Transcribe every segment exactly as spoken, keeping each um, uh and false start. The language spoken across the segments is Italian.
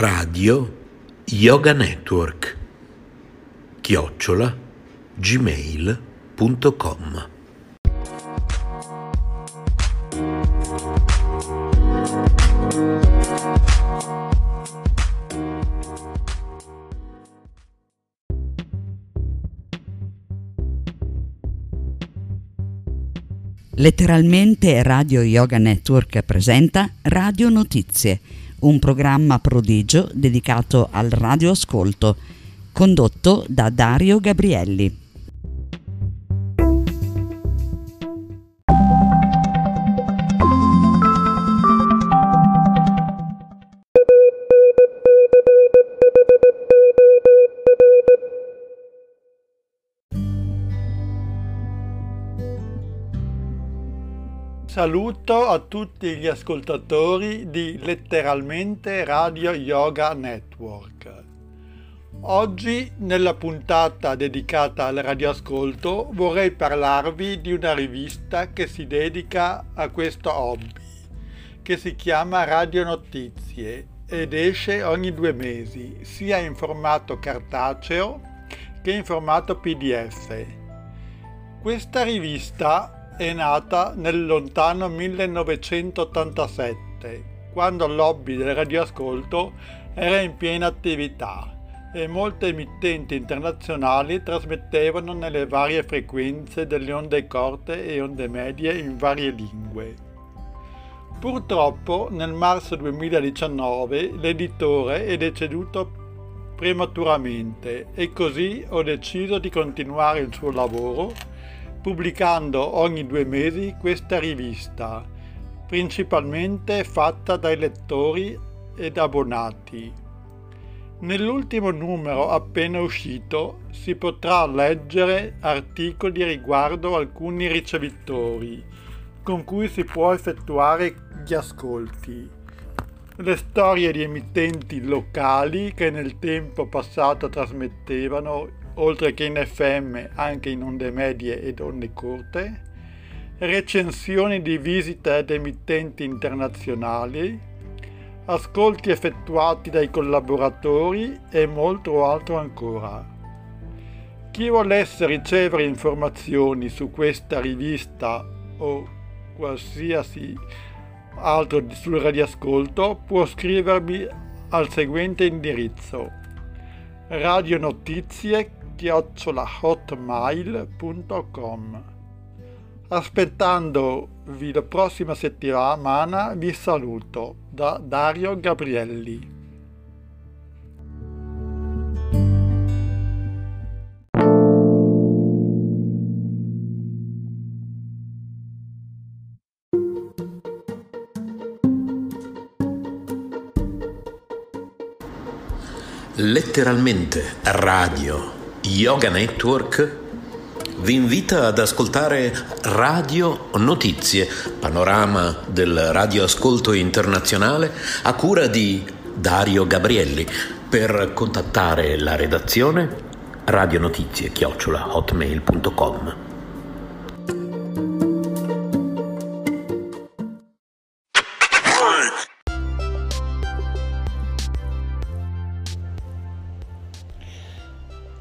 Radio Yoga Network chiocciola gmail punto com. Letteralmente Radio Yoga Network presenta Radio Notizie, un programma prodigio dedicato al radioascolto, condotto da Dario Gabrielli. Saluto a tutti gli ascoltatori di Letteralmente Radio Yoga Network. Oggi, nella puntata dedicata al radioascolto, vorrei parlarvi di una rivista che si dedica a questo hobby, che si chiama Radio Notizie ed esce ogni due mesi, sia in formato cartaceo che in formato P D F. Questa rivista è nata nel lontano millenovecentottantasette, quando il lobby del radioascolto era in piena attività e molte emittenti internazionali trasmettevano nelle varie frequenze delle onde corte e onde medie in varie lingue. Purtroppo nel marzo duemiladiciannove l'editore è deceduto prematuramente e così ho deciso di continuare il suo lavoro pubblicando ogni due mesi questa rivista, principalmente fatta dai lettori ed abbonati. Nell'ultimo numero appena uscito si potrà leggere articoli riguardo alcuni ricevitori con cui si può effettuare gli ascolti, le storie di emittenti locali che nel tempo passato trasmettevano oltre che in F M anche in onde medie ed onde corte, recensioni di visite ad emittenti internazionali, ascolti effettuati dai collaboratori e molto altro ancora. Chi volesse ricevere informazioni su questa rivista o qualsiasi altro sul radioascolto può scrivermi al seguente indirizzo: Radio Notizie chiocciola hotmail punto com. Aspettandovi la prossima settimana, vi saluto da Dario Gabrielli. Letteralmente Radio Yoga Network vi invita ad ascoltare Radio Notizie, panorama del radioascolto internazionale a cura di Dario Gabrielli. Per contattare la redazione, radionotizie chiocciola hotmail punto com.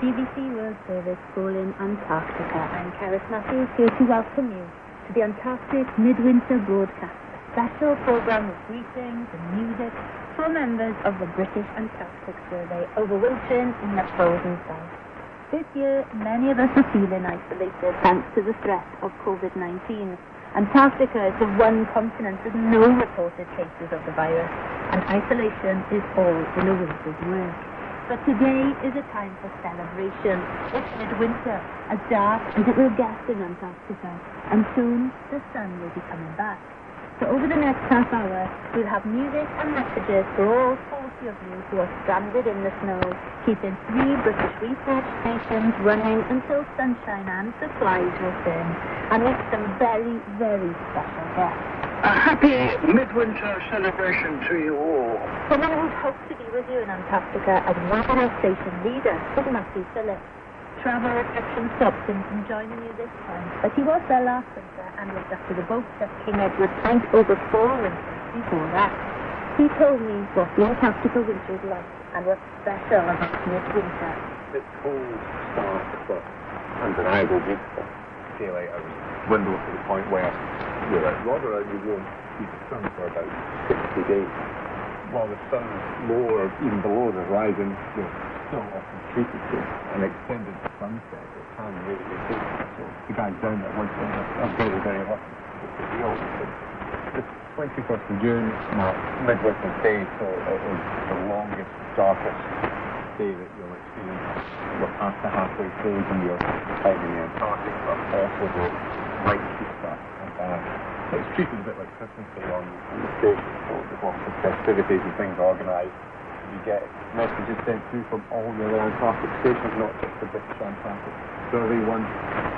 B B C World Service School in Antarctica. I'm Eric Matthews, here to welcome you to the Antarctic Midwinter Broadcast, a special programme of greetings and music for members of the British Antarctic Survey overwintering in the frozen south. This year, many of us are feeling isolated thanks to the threat of covid nineteen. Antarctica is the one continent with no reported cases of the virus, and isolation is all in a winter's work. But today is a time for celebration. It's midwinter, as dark as it will get in Antarctica, and soon the sun will be coming back. So over the next half hour, we'll have music and messages for all forty of you who are stranded in the snow, keeping three British research stations running until sunshine and supplies return, and with some very, very special guests. A happy midwinter celebration to you all. From one who'd hoped to be with you in Antarctica as Rothera Station leader, is Matthew Phillips. Travel restrictions stopped him from joining you this time, but he was there last winter and looked after the boats at King Edward Point over four winters before that. He told me what the Antarctica winter is like and what's special about midwinter. The cold, stark, but undeniable beautiful. See you later. Window to the point where we're at rather only warm heat of sun for about sixty days, while the sun is lower, even below the horizon, you're still often treated to an extended sunset that can really be seen. So the guys down there once in are very, very lucky. It's a deal. It's twenty-first of June, now midwinter day, so it is the longest, darkest day that you'll experience. We're past the halfway stage and you're out in the Antarctic, but also the light keeps up. So it's treated a bit like Christmas Day on the station, so there's lots of festivities and things organised. You get messages sent through from all the other Antarctic stations, not just the British Antarctic Survey one.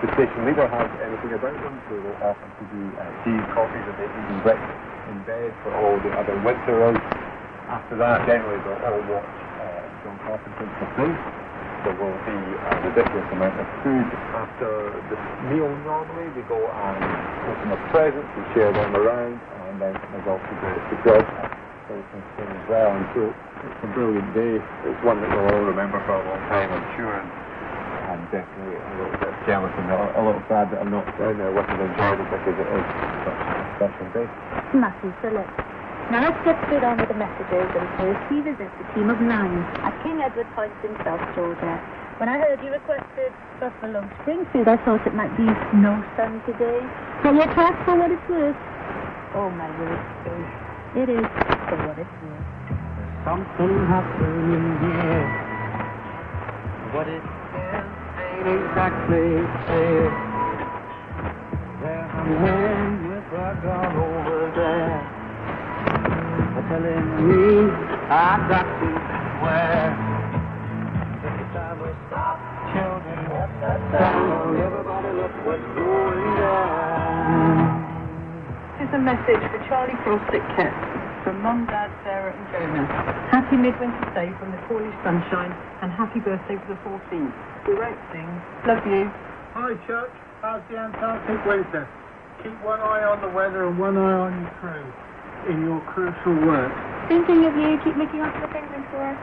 The station leader has anything about them, so they'll often to do uh, tea, coffee, and they even breakfast in bed for all the other winterers. After that, generally they'll all watch uh, John Carpenter's The Place. There will be a ridiculous amount of food. After the meal normally, we go and open up presents, we share them around, and then there's also the, the job thing as well. And so it's a brilliant day. It's one that we'll all remember for a long time, I'm sure. And I'm definitely a little bit jealous and a little sad that I'm not down there with it and enjoyed it, because it is such a special day. Matthew Phillips. Now let's get straight on with the messages and first he visits the team of nine at King Edward Point in South Georgia. When I heard you requested Buffalo Springfield, I thought it might be no sun today. Can you track for what it's worth? Oh my word, It is for what it's worth. There's something happening here. What it is ain't exactly clear. There's a man with a gun over there. They're telling me I got to swear. Every time we stop, children up that down. Everybody look what's going on. This is a message for Charlie Frosted Cat, from Mum, Dad, Sarah and Jonah. Happy midwinter day from the Cornish sunshine, and happy birthday for the fourteenth. We won't sing. Love you. Hi, Chuck. How's the Antarctic winter? Keep one eye on the weather and one eye on your crew in your crucial work. Thinking of you. Keep looking after the penguins for us.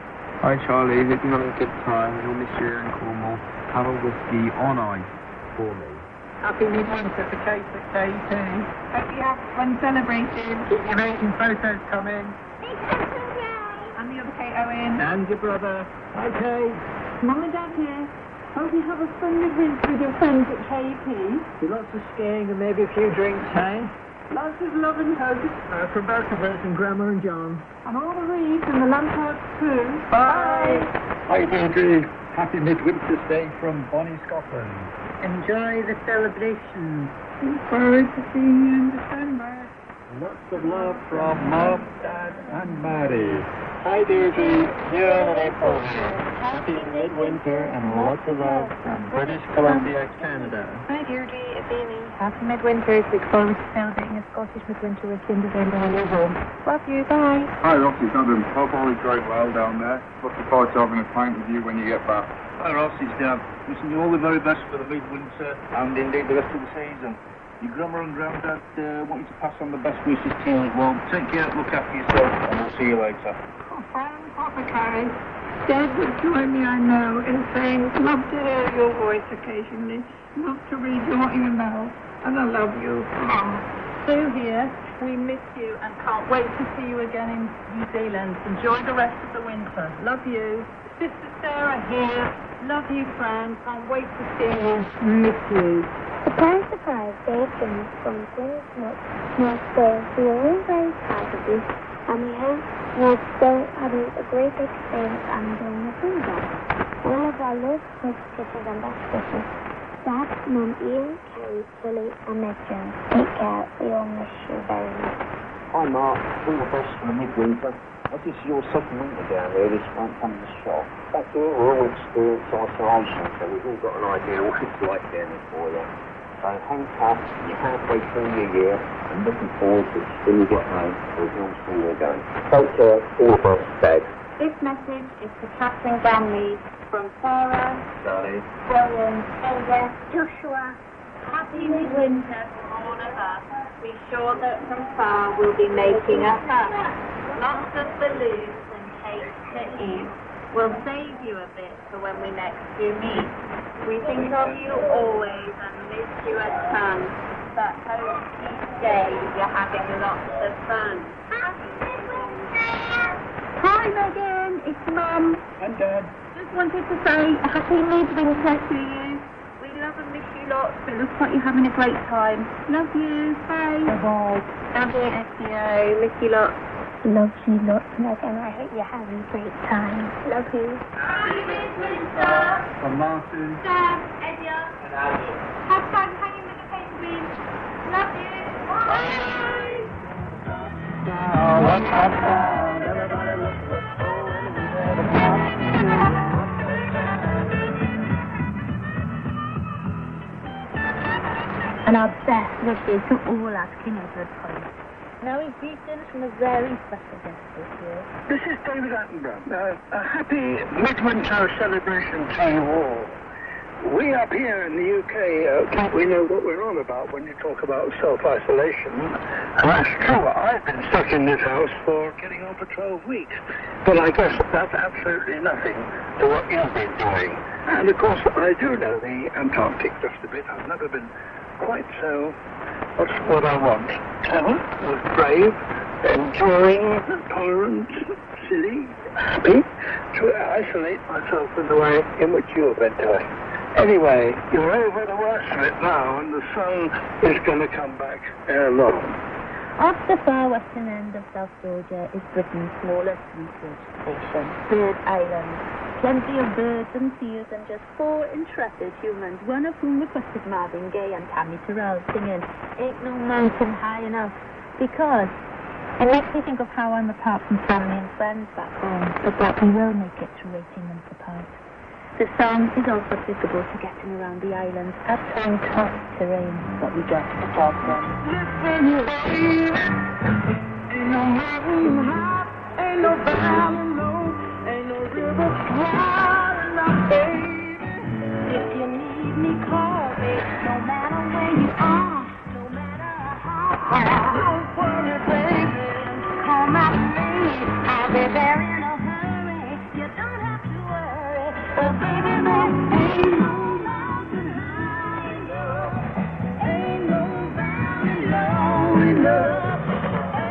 Hi, Charlie. Looking on a good time. You'll miss you in Cornwall. Have a whiskey on ice for me. Happy midwinter for Kate at day two. Hope you have fun celebrating. Keep your amazing photos coming. Big Christmas day. And the other Kate Owen. And your brother. Hi Kate. Mum and Dad here. Hope you have a fun midwinter with your friends at K P. Do lots of skiing and maybe a few drinks, hey? Lots of love and hugs. Uh, from both of us and Grandma and John. And all the Reeds and the Lampard crew. Bye. Hi Audrey. Happy midwinter day from Bonnie, Scotland. Enjoy the celebration. Look forward to seeing you in December. Lots of love from Mum, Dad, and Maddie. Hi, Deirdre. Here on an April. Happy midwinter and lots of love from British Columbia, Canada. Hi, Deirdre. It's Amy. Happy midwinter. It's Victoria celebrating a Scottish midwinter with you in December on your home. Love you. Bye. Hi, Roxy. Hope all is going well down there. Looking forward to having a pint with you when you get back. Hi, Roxy's Dad. Wishing you all the very best for the midwinter and indeed the rest of the season. Your grandma and granddad uh, want you to pass on the best wishes to you as well. Take care, look after yourself, and we'll see you later. Oh, Fran, Papa Carrie, Dad would join me, I know, in saying, love to hear your voice occasionally, love to read your emails, and I love you, Mum. Sue here, we miss you and can't wait to see you again in New Zealand. Enjoy the rest of the winter. Love you. Sister Sarah here. Love you, Fran. Can't wait to see you. Miss you. Surprise, surprise, Dave Jones from Great North, North Bay. We are all very proud of you, and we hope you're still having a great experience and enjoying the freedom. All of our Lord's Christmas pictures and best wishes. Dad, Mum, Ian, Kerry, Willie, and Ned Jones. Take care. We all miss you very much. Hi, Mark. All the best from the midwinter. What is your second winter down there, this one from the shop? That's all, we're all experienced isolation, so we've all got an idea what it's like down there for you. So hang tough, you're halfway through your year, and looking forward to when you get home, we'll all see you again. Take care, all of us, Dad. This message is for Catherine Ganley, from Sarah, Sally, William, Ada, Joshua. Happy midwinter from all of us. Be sure that from far we'll be making a fuss. Lots of balloons and cakes to eat. We'll save you a bit for when we next do meet. We think of you always and miss you a ton, but hope each day you're having lots of fun. Hi, Megan. It's Mum. And Dad. Just wanted to say a happy midwinter to you. We love and miss you lots, but looks like you're having a great time. Love you. Bye. Bye-bye. Love you, Ezio. Miss you lots. Love you lots, Megan. I hope you're having a great time. Love you. Happy midwinter. From Martin. Dad. Edia. And Alex. Have fun hanging with the penguins. Love you. Bye. And our best wishes to all at King Edward Point. Now we greet them from a very special guest this year. This is David Attenborough. Uh, a happy midwinter celebration to you all. We up here in the U K uh, think we know what we're on about when you talk about self-isolation. And that's true. I've been stuck in this house for getting on for twelve weeks. But I guess that's absolutely nothing to what you've been doing. And of course, I do know the Antarctic just a bit. I've never been quite so... That's what I want. Talent was brave, enjoying, tolerant, silly, happy, to isolate myself in the way in which you have been doing. Anyway, you're over the worst of it now, and the sun is going to come back ere long. Off the far western end of South Georgia is Britain's smallest research station, Bird Island. Plenty of birds and seals and just four intrepid humans, one of whom requested Marvin Gaye and Tammy Terrell singing Ain't No Mountain High Enough, because it makes me think of how I'm apart from family and friends back home, but that we will make it to eighteen months apart. The song is also applicable to getting around the island at times tough terrain, but we get the job done. Ain't no mountain high, ain't no valley low, ain't no river wide enough, baby. If you need me, call me, no matter where you are, no matter how far. Don't worry, baby, call my name, I'll be there in a hurry. You don't have to worry. Oh, baby, there ain't no mountain high enough, ain't no valley low enough,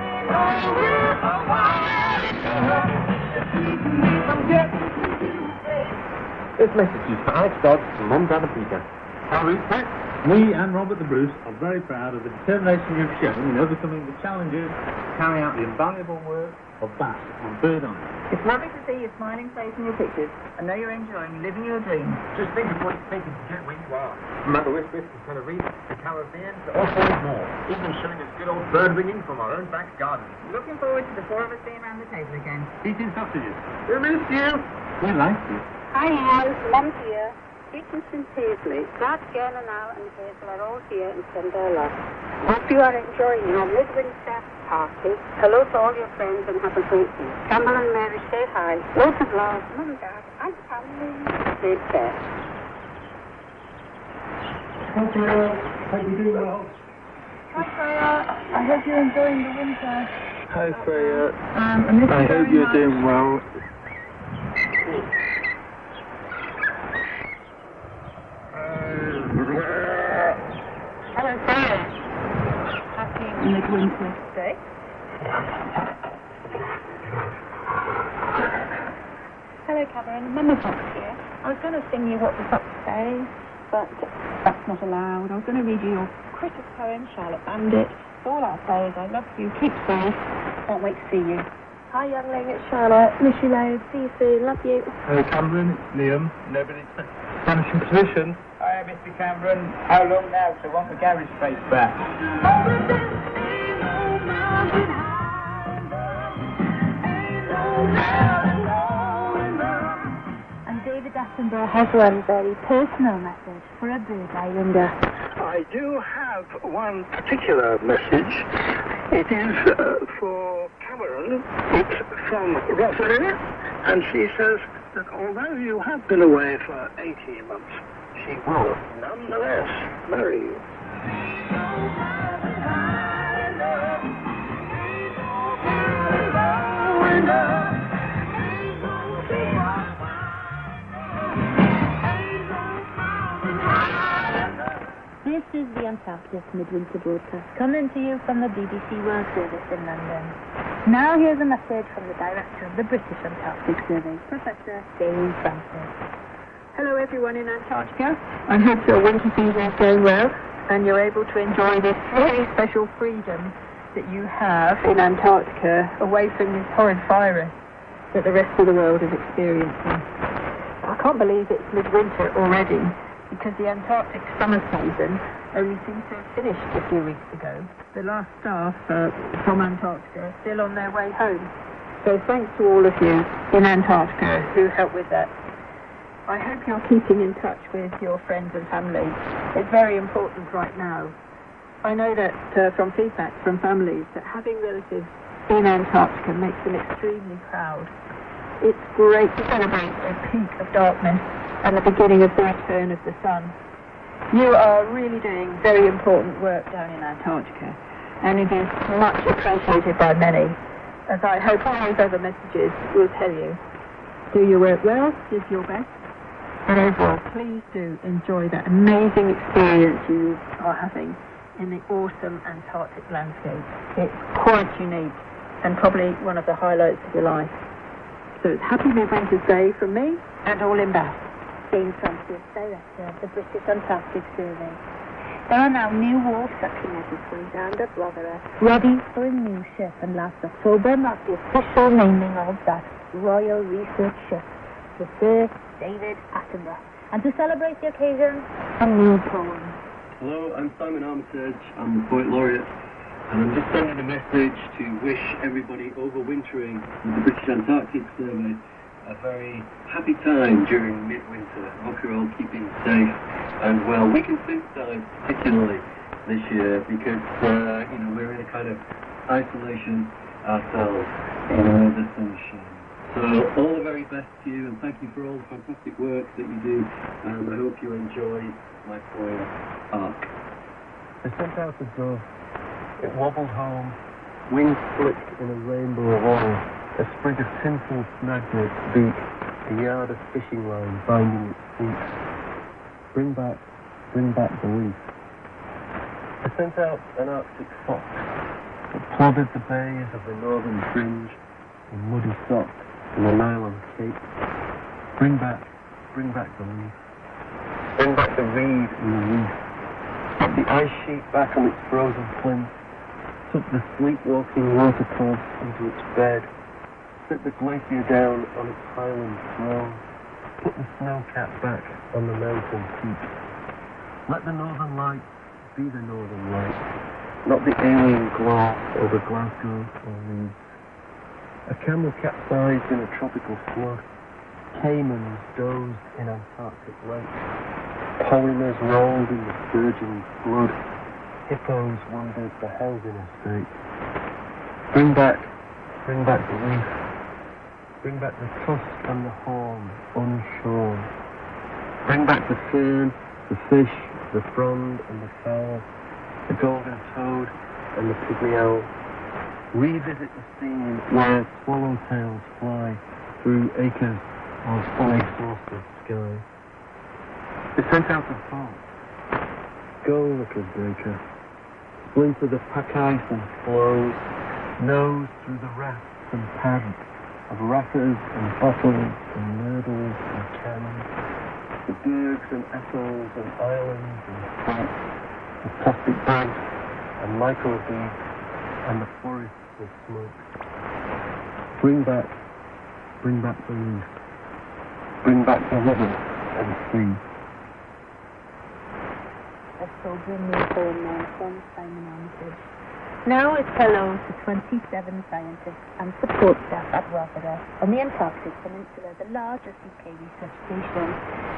ain't no river wide enough to keep me from getting to you, baby. This message is for Alex Dodds and Mum, Dad and Peter. How is that? We and Robert the Bruce are very proud of the determination you've shown in overcoming the challenges to carry out the invaluable work of Bass on Bird Island. It's lovely to see your smiling face in your pictures. I know you're enjoying living your dream. Just think of what it's taken to get where you are. Mother Whistler, the Tenerife, the Caribbean, the awful more. Even showing us good old bird winging from our own back garden. Looking forward to the four of us being around the table again. Eating sausages. We miss you. We like you. Hi, Alice. Mum's here. Greetings sincerely. Glad Joanna now and Hazel are all here and send their love. Hope you are enjoying your midwinter party. Hello to all your friends and have a great day. Campbell and Mary say hi. Lots of love, Mum, Dad, and family. Take care. Thank you. Hope you do well. Hi, Freya. I hope you're enjoying the winter. Hi, Freya. Um, I, miss I you hope you're much. Doing well. Hello, Freya. Happy midwinter. Hello, Catherine. Mama's up here. I was going to sing you what was up today, but that's not allowed. I was going to read you your critic poem, Charlotte Bandit. It's all I'll say is I love you. Keep safe. Can't wait to see you. Hi, youngling. It's Charlotte. Miss you, loads. See you soon. Love you. Hello, Cameron. It's Liam. Nobody expects Spanish Inquisition. Hiya, Mister Cameron. How long now? So want the garage space back? And David Attenborough has one very personal message for a Bird Islander. I do have one particular message. It is uh, for Cameron. It's from Rothera, and she says that although you have been away for eighteen months, she will nonetheless marry you. This is the Antarctic Midwinter Broadcast, coming to you from the B B C World Service in London. Now here's a message from the director of the British Antarctic Survey, Professor Dame Frances. Hello everyone in Antarctica. I hope your winter season is going well and you're able to enjoy this very special freedom that you have in Antarctica, away from this horrid virus that the rest of the world is experiencing. I can't believe it's midwinter already, because the Antarctic summer season only seems to have finished a few weeks ago. The last staff uh, from Antarctica are still on their way home. So thanks to all of you in Antarctica who helped with that. I hope you're keeping in touch with your friends and family. It's very important right now. I know that uh, from feedback from families that having relatives in Antarctica makes them extremely proud. It's great to celebrate the peak of darkness and the beginning of the return of the sun. You are really doing very important work down in Antarctica, and it is much appreciated by many, as I hope all those other messages will tell you. Do your work well, give your best, and overall, please do enjoy that amazing experience you are having in the awesome Antarctic landscape. It's quite unique and probably one of the highlights of your life. So it's happy Midwinter's Day from me and all in Bath. Dame Frances, Director of the British Antarctic Survey. There are now new walls sucking everything down the Rothera, ready for a new ship, and last October marked the official naming of that Royal Research Ship, the Sir David Attenborough. And to celebrate the occasion, a new poem. Hello, I'm Simon Armitage. I'm the poet laureate, and I'm just sending a message to wish everybody overwintering with the British Antarctic Survey a very happy time during midwinter. Hope you're all keeping safe and well. We can synthesize particularly this year because uh, you know we're in a kind of isolation ourselves in all the sunshine. So all the very best to you, and thank you for all the fantastic work that you do. And I hope you enjoy my poem Ark. I sent out the dove. It wobbled home, wings flicked in a rainbow of oil. A sprig of tinsel snagged its beak, a yard of fishing line binding its feet. Bring back, bring back the leaf. I sent out an Arctic fox. It plodded the bays of the northern fringe, in muddy socks and a nylon cape. Bring back, bring back the leaf. Bring back the reed and the reef. Put the ice sheet back on its frozen plinth. Tuck the sleepwalking watercourse into its bed. Sit the glacier down on its highland throne. Put the snow-cap back on the mountain peak. Let the northern lights be the northern lights, not the alien glow over Glasgow or Leeds. A camel capsized in a tropical flood. Caimans dozed in Antarctic lakes. Polymers rolled in the surging blood. Hippos wandered the housing estate. Bring back, bring back the leaf. Bring back the tusk and the horn, unshorn. Bring back the fern, the fish, the frond and the fowl, the golden toad and the pygmy owl. Revisit the scene where swallowtails fly through acres of unexhausted sky. It sent out a bolt. Go, little breaker. Splinter the pack ice and flows, nose through the rafts and pads of wrappers and bottles and myrtles and cannons, the bergs and atolls and islands and flats, the plastic bags and microbeads and the forests of smoke. Bring back, bring back the leaf. Bring back the river and sea. A sober new poem from Simon Armitage. Now it's hello to twenty-seven scientists and support staff at Rothera on the Antarctic Peninsula, the largest U K research station.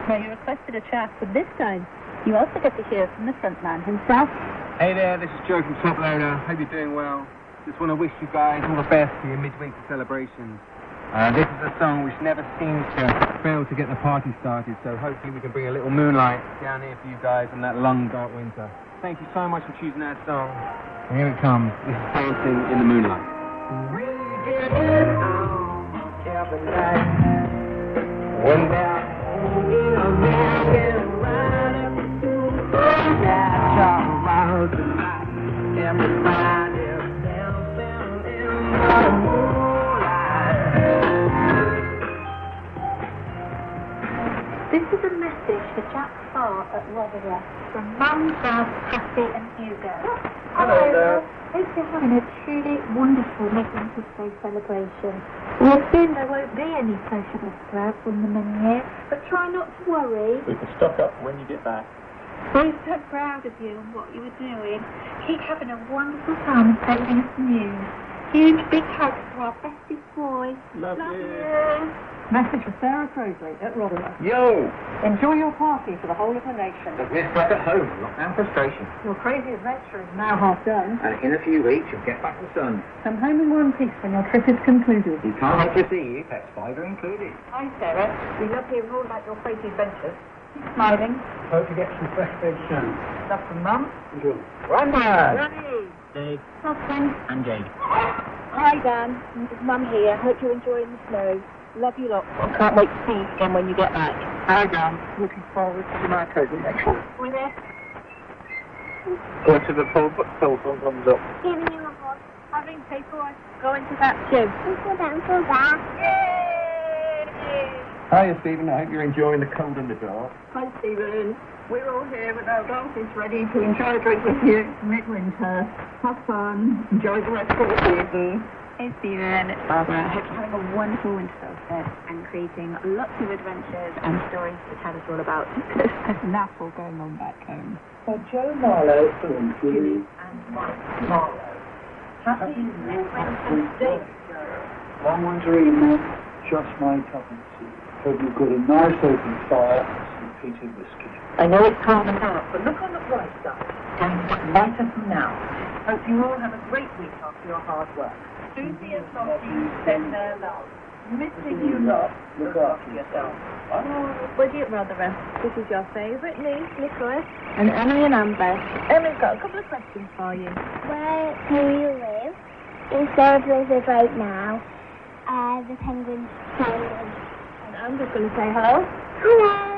Now you requested a chat, but this time you also get to hear from the front man himself. Hey there, this is Joe from Toploader. Hope you're doing well. Just want to wish you guys all the best for your midwinter celebrations. Uh, this is a song which never seems to fail to get the party started, so hopefully we can bring a little moonlight down here for you guys in that long, dark winter. Thank you so much for choosing that song. And here it comes. This is Dancing in the Moonlight. We get it on every night. When they're holding a man and running through that troubled night. Everybody's dancing in the moonlight. This is a message for Jack Farr at Rothera from Mum, Dad, Kathy and Hugo. Hello there. Hope you're having a truly wonderful midwinter day celebration. We'll soon there won't be any sociable scraps in the menu, but try not to worry. We can stock up when you get back. We're so proud of you and what you were doing. Keep having a wonderful time and sending us news. Huge big hugs to our bestest boy. Love, Love you. you. Message for Sarah Crosley at Rothera. Yo! Enjoy your party for the whole of the nation. Doesn't it back at home? Lockdown frustration. Your crazy adventure is now half done. And in a few weeks, you'll get back the sun. Come home in one piece when your trip is concluded. You can't wait to see you, pet spider included. Hi, Sarah. We love hearing all about your crazy adventures. Keep smiling. Hope you get some fresh veg soon. Love from Mum. Enjoy. Randy. Randy. Dave. Husband. And Jade. Hi, Dan. This is Mum here. Hope you're enjoying the snow. Love you lot. I can't wait to see you again when you get back. Hi, Dan. Looking forward to my cousin next week. We're there. Go to the pool, but the telephone comes up. Giving you a voice. Having people going to that gym. People down for that. Yay! Hiya, Stephen. I hope you're enjoying the cold and the dark. Hi, Stephen. We're all here with our glasses ready to enjoy a drink with you. Midwinter. Have fun. Enjoy the rest of the season. Hey, Stephen. It's Barbara. I hope you're having a wonderful winter solstice and creating lots of adventures and stories to tell us all about. There's an apple going on back home. So, Joe Marlowe, Phil, Julie, and Mike Marlowe. Happy Midwinter Day, Joe. Long winter evening, just my cup and tea. Hope you've got a nice open fire and some peated whiskey. I know it's calm and dark, but look on the bright side and lighter from now. Hope you all have a great week after your hard work. Susie and Sophie send their love. Missing you lot, look after yourself. Oh, would you rather us? This is your favourite niece, Nicholas, and Emily and Amber. Emily's got a couple of questions for you. Where do you live? In South Georgia right now. Uh, the penguins. Penguins. And Amber's going to say hello. Hello.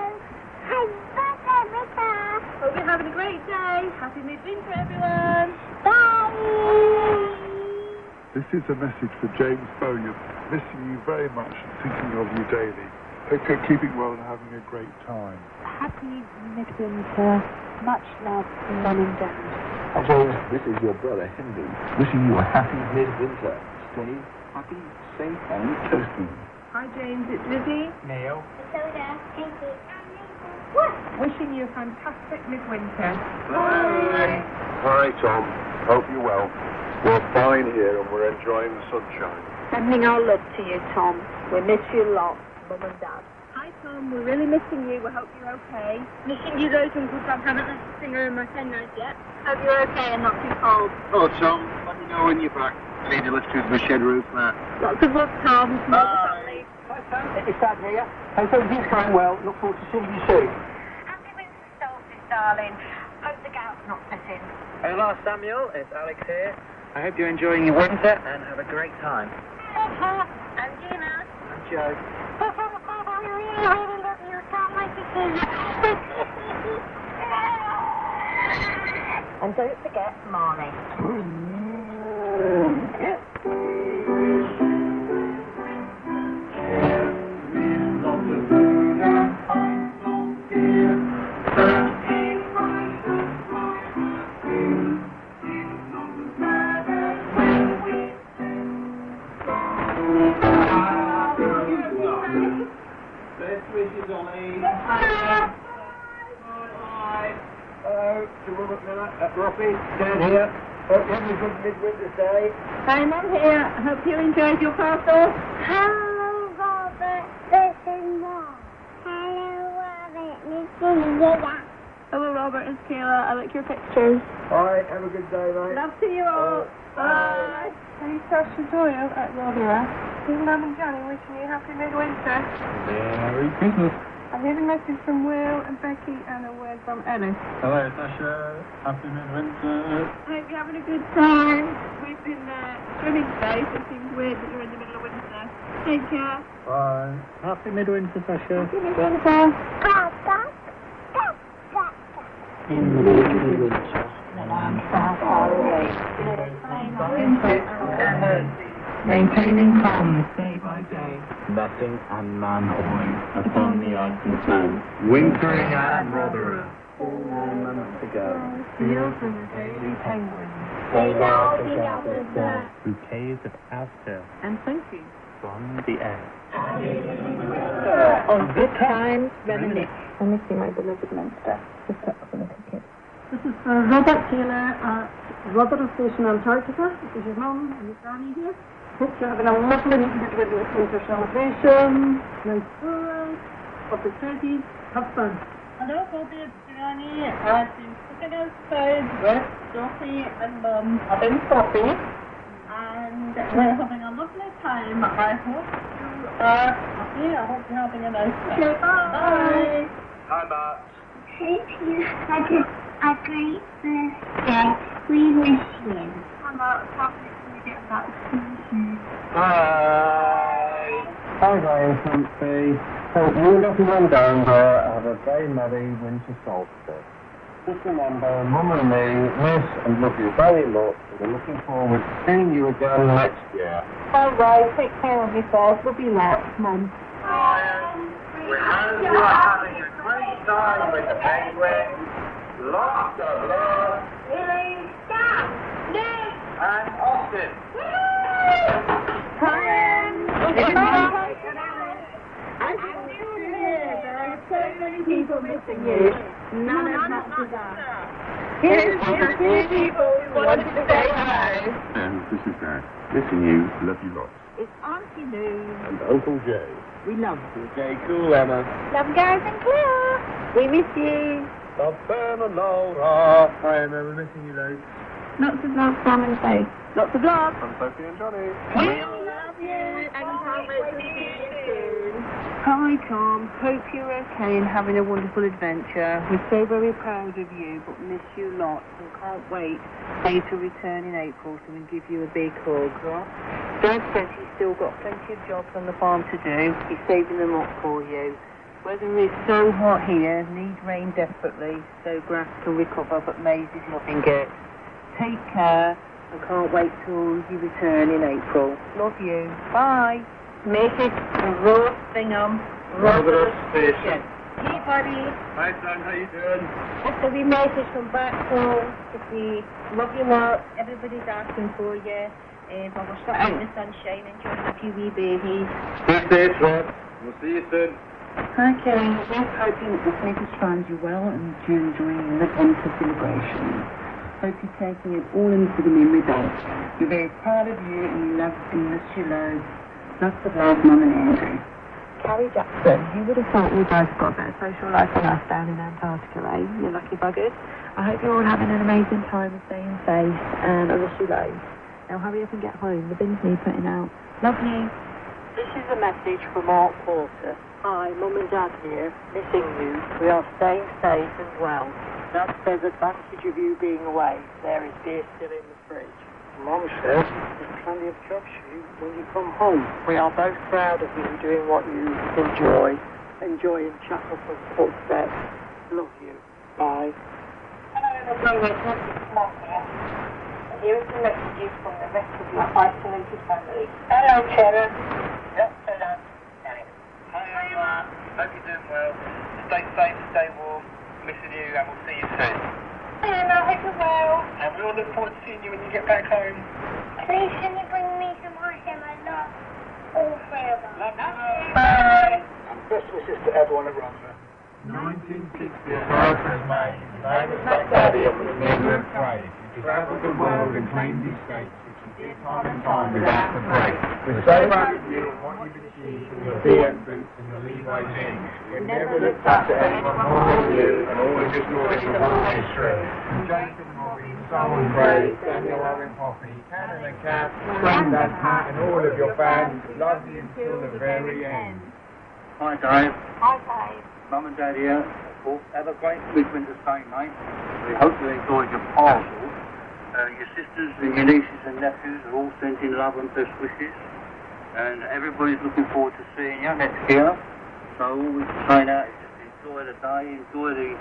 Hope you're having a great day. Happy midwinter, everyone. Bye. This is a message for James Bowyer. Missing you very much and thinking of you daily. Hope you're keeping well and having a great time. Happy midwinter. Much love from Mum and Dad. Hello, this is your brother, Henry. Wishing you a happy midwinter. Stay happy, safe and toasty. Hi, James. It's Lizzie. Neil. Soda. Thank you. What? Wishing you a fantastic midwinter. Bye. Hi, Tom. Hope you're well. We're fine here and we're enjoying the sunshine. Sending our love to you, Tom. We miss you a lot, Mum and Dad. Hi, Tom. We're really missing you. We hope you're okay. Missing you, those Uncle Bob. Haven't had a singer in my ten nights yet. Hope you're okay and not too cold. Hello, Tom. Let me know when you're back. I need to lift you to the shed roof, Matt. Lots of love, Tom. Bye. It's Dad here. I hope he's going well. Look forward to seeing you soon. Happy winter solstice, darling. Hope the gout's not setting. Hello, Samuel. It's Alex here. I hope you're enjoying your winter and have a great time. Papa and Gina. And Joe. Papa, Papa, we really, really love you. Can't wait to see you. And don't forget Marnie. Robbie, down here. Hope you have a good midwinter day. Hi, Mum here. Hope you enjoyed your parcel. Hello, Robert. This is Mum. Hello, Robert. This is Kayla. Hello, Robert. It's Kayla. I like your pictures. All right. Have a good day, mate. Love to you all. Uh, Bye. Are you Sash and Doyle at Rothera? Here's Mum and Johnny wishing you happy midwinter. Merry Christmas. I've had a message from Will and Becky and a word from Ellis. Hello, Sasha. Happy midwinter. I hope you're having a good time. We've been uh, swimming today, so it seems weird that you're in the middle of winter. Take care. Bye. Happy midwinter, Sasha. Happy midwinter. In the midwinter. In the maintaining calmness day by day. Nothing and man always upon the ice and snow. Wintering at Rothera. All months ago. Seals and daily penguins. They now together there. Bouquets of aster. And thank you. From the air. On good times, reminisce. I miss you, my beloved monster. Just up from the ticket. This is for Robert Taylor at Rothera Station, Antarctica. This is your mum and your granny here. Hope you're having a lovely midwinter winter celebration. Nice food, lovely turkey. Have fun. Hello, Bobby and Johnny. I've been sitting outside with Sophie and Mum. I've been Sophie. And we're having a lovely time. I hope you are happy. I hope you're having a nice day. Okay, bye. Bye. Hi, Matt. Hope you had a, a great birthday. We wish you. Hi, Matt. Happy to get back to Hi. Hi there, Humphrey. Hope you and everyone down there have a very merry winter solstice. Just remember, Mum and me miss and love you very much. We're looking forward to seeing you again next year. All right, take care of yourself. We'll be lots, Mum. We're having a great song with the penguin, lots of love, healing, down, next, and often. People missing you. None of us is that. Here's to the few people who wanted to say hello. And this is that. Missing you. Love you lots. It's Auntie Lou. And Uncle Jay. We love you. Jay Cool, Emma. Love guys and Claire. We miss you. Love Ben and Laura. Hi Emma, we're missing you though. Lots of love, Sam and Faye. Lots of love. From Sophie and Johnny. We, we love you. And can't wait to see you. Hi Tom, hope you're okay and having a wonderful adventure. We're so very proud of you, but miss you lots and can't wait for you to return in April so we can give you a big hug. Dad says he's still got plenty of jobs on the farm to do. He's saving them up for you. Weather is so hot here, need rain desperately, so grass can recover, but maize is nothing good. Take care, I can't wait till you return in April. Love you. Bye. Make it to Rothingham, Rothera Station. Hey, buddy. Hi, son. How you doing? After we make it from back home to see, love you lot. Everybody's asking for you. Um, but we're stuck in the sunshine and enjoying a few wee babies. Stay safe, Rob. We'll see you soon. Hi, Karen. We're hoping that this message finds you well and you're enjoying the winter celebration. Hope you're taking it all into the memory bank. We're very proud of you and we love and miss you loads. Lots of love, Mum and Andrew. Carrie Jackson, you would have thought we both got better social life than us down in Antarctica, eh? You lucky buggers. I hope you're all having an amazing time and staying safe, and I wish you loads. Now hurry up and get home, the bins need putting out. Love you. This is a message from Mark Porter. Hi, Mum and Dad here, missing you. We are staying safe and well. Dad says advantage of you being away. There is beer still in the fridge. Mom says there's plenty of jobs for you when you come home. We are both proud of you doing what you enjoy. Enjoying chapel and footsteps. Love you. Bye. Hello, everyone. This is Martha. And here is the messages from the rest of your isolated family. Hello, Kara. Dr. Lance. Hi, everyone. Hope you're doing well. Stay safe, stay warm. Missing you, and we'll see you soon. And I hope you're well. And we all look forward to seeing you when you get back home. Please can you bring me some ice cream? I love all three of us. Love you. Bye. And best wishes to everyone at Romford. nineteen sixty America's made. His name is MacDaddy and we never have prayed. He travelled the world and claimed his states, which he did time and time without the break. We're so proud of you and what you've achieved from your beer and boots and your Levi jeans. We've never looked up to anyone more than you and always ignored the world history. Jacob Morgan, Simon Gray, Daniel Owen Hoppy, Cannon and Cap, Granddad Pat, and all of your fans love you until the very end. Hi, Dave. Hi, Dave. Mum and Dad here. Have a great weekend of staying, mate. We hope you enjoyed your parcel. Uh, your sisters and your nieces and nephews are all sent in love and best wishes. And everybody's looking forward to seeing you next year. So all we can say now is just enjoy the day, enjoy the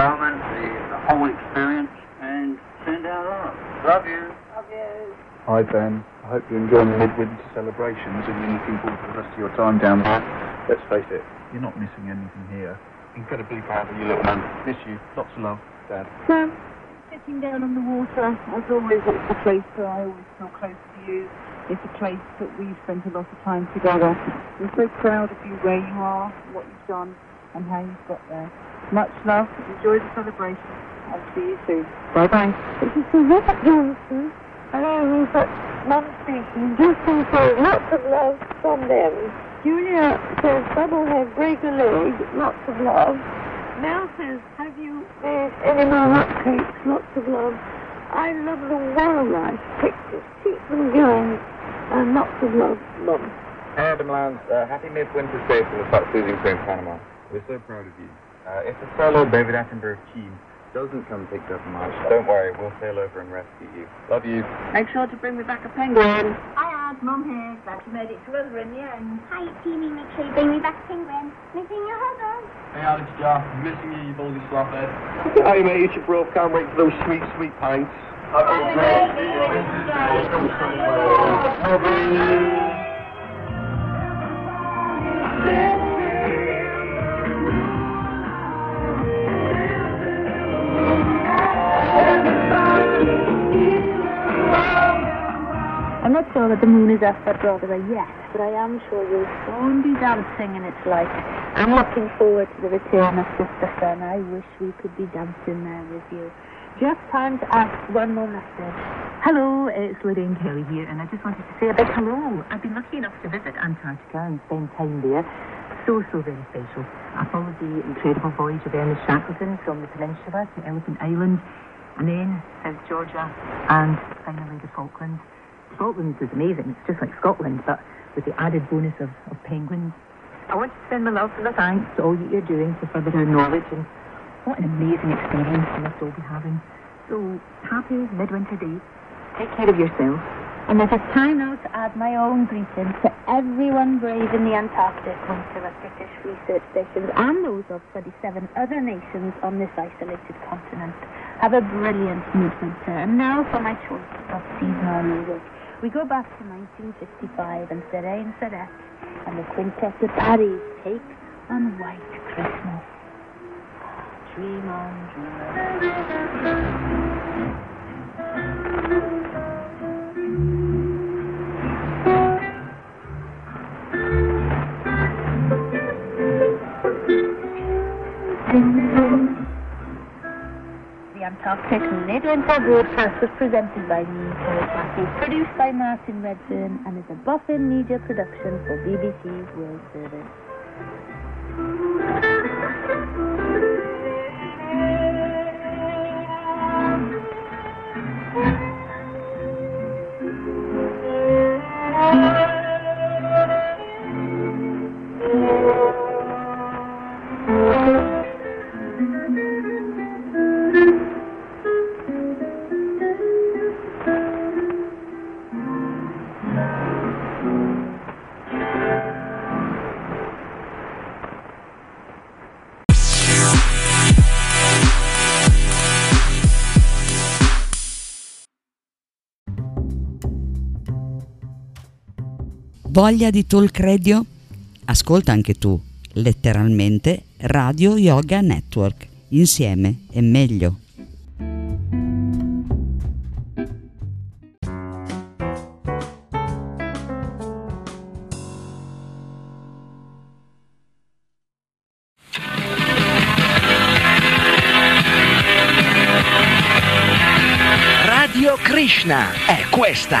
moment, the, the whole experience, and send our love. Love you. Love you. Hi, Ben. I hope you're enjoying the midwinter celebrations and you're looking forward to the rest of your time down there. Let's face it, you're not missing anything here. Incredibly proud of you, little man. Miss you. Lots of love, Dad. Sam, sitting down on the water, as always, it's a place that I always feel close to you. It's a place that we've spent a lot of time together. We're so proud of you, where you are, what you've done, and how you've got there. Much love. Enjoy the celebration. I'll see you soon. Bye-bye. This is Robert Johnson. Hello, Robert. Mum speaking. Just also lots of love from them. Julia says, Bubblehead, break a leg, lots of love. Mel says, have you made any more cakes? Lots of love. I love the wildlife pictures. Keep them going. And lots of love, Mum. Hi, Adam Lounge. Uh, happy midwinter stay for the Fox Losing Crew in Panama. We're so proud of you. Uh, if the solo David Attenborough team doesn't come pick up much, don't worry, we'll sail over and rescue you. Love you. Make sure to bring me back a penguin. Hi, Ad, Mum here. Glad you made it to Rother in the end. Hi, teamie, make sure you bring me back a penguin. Missing your husband. Hey, Alex Jaff, missing you, you baldy slaphead. Hey, mate, it's your bro. Can't wait for those sweet, sweet pints. Happy birthday, Happy quite sure that the moon is up, but rather a yes. But I am sure you'll soon be dancing in its light. I'm looking forward to the return of Sister Sun. I wish we could be dancing there with you. Just time to ask one more message. Hello, it's Lorraine Kelly here, and I just wanted to say a big hello. I've been lucky enough to visit Antarctica and spend time there. So, so very special. I followed the incredible voyage of Ernest Shackleton from the peninsula to Elephant Island, and then South Georgia, and finally the Falklands. Scotland is amazing. It's just like Scotland, but with the added bonus of, of penguins. I want to send my love and my thanks to all that you're doing to further our knowledge, and what an amazing experience we must all be having. So, happy midwinter day. Take care of yourself. And it is time now to add my own greetings to everyone brave in the Antarctic winter at British Research Stations and those of twenty-seven other nations on this isolated continent. Have a brilliant midwinter. And now for my choice of seasonal music. We go back to nineteen fifty-five and Seraine Sarette and the Quintet de Paris take on White Christmas. Dream on, dream on. The Antarctic Midwinter Broadcast was presented by me, Eric Matthews, produced by Martin Redfern, and is a Boffin Media production for B B C World Service. Voglia di Talk Radio? Ascolta anche tu, letteralmente, Radio Yoga Network. Insieme è meglio. Radio Krishna è questa.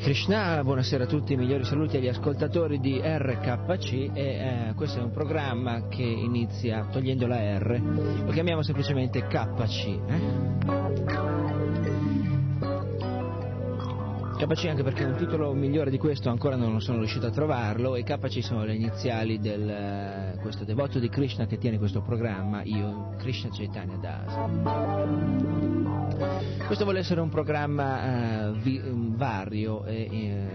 Krishna, buonasera a tutti, migliori saluti agli ascoltatori di R K C e eh, questo è un programma che inizia togliendo la R, lo chiamiamo semplicemente K C. Eh? K C anche perché un titolo migliore di questo ancora non sono riuscito a trovarlo, e K C sono le iniziali del questo devoto di Krishna che tiene questo programma, io, Krishna Chaitanya Das. Questo vuole essere un programma uh, vi, um, vario, eh, eh,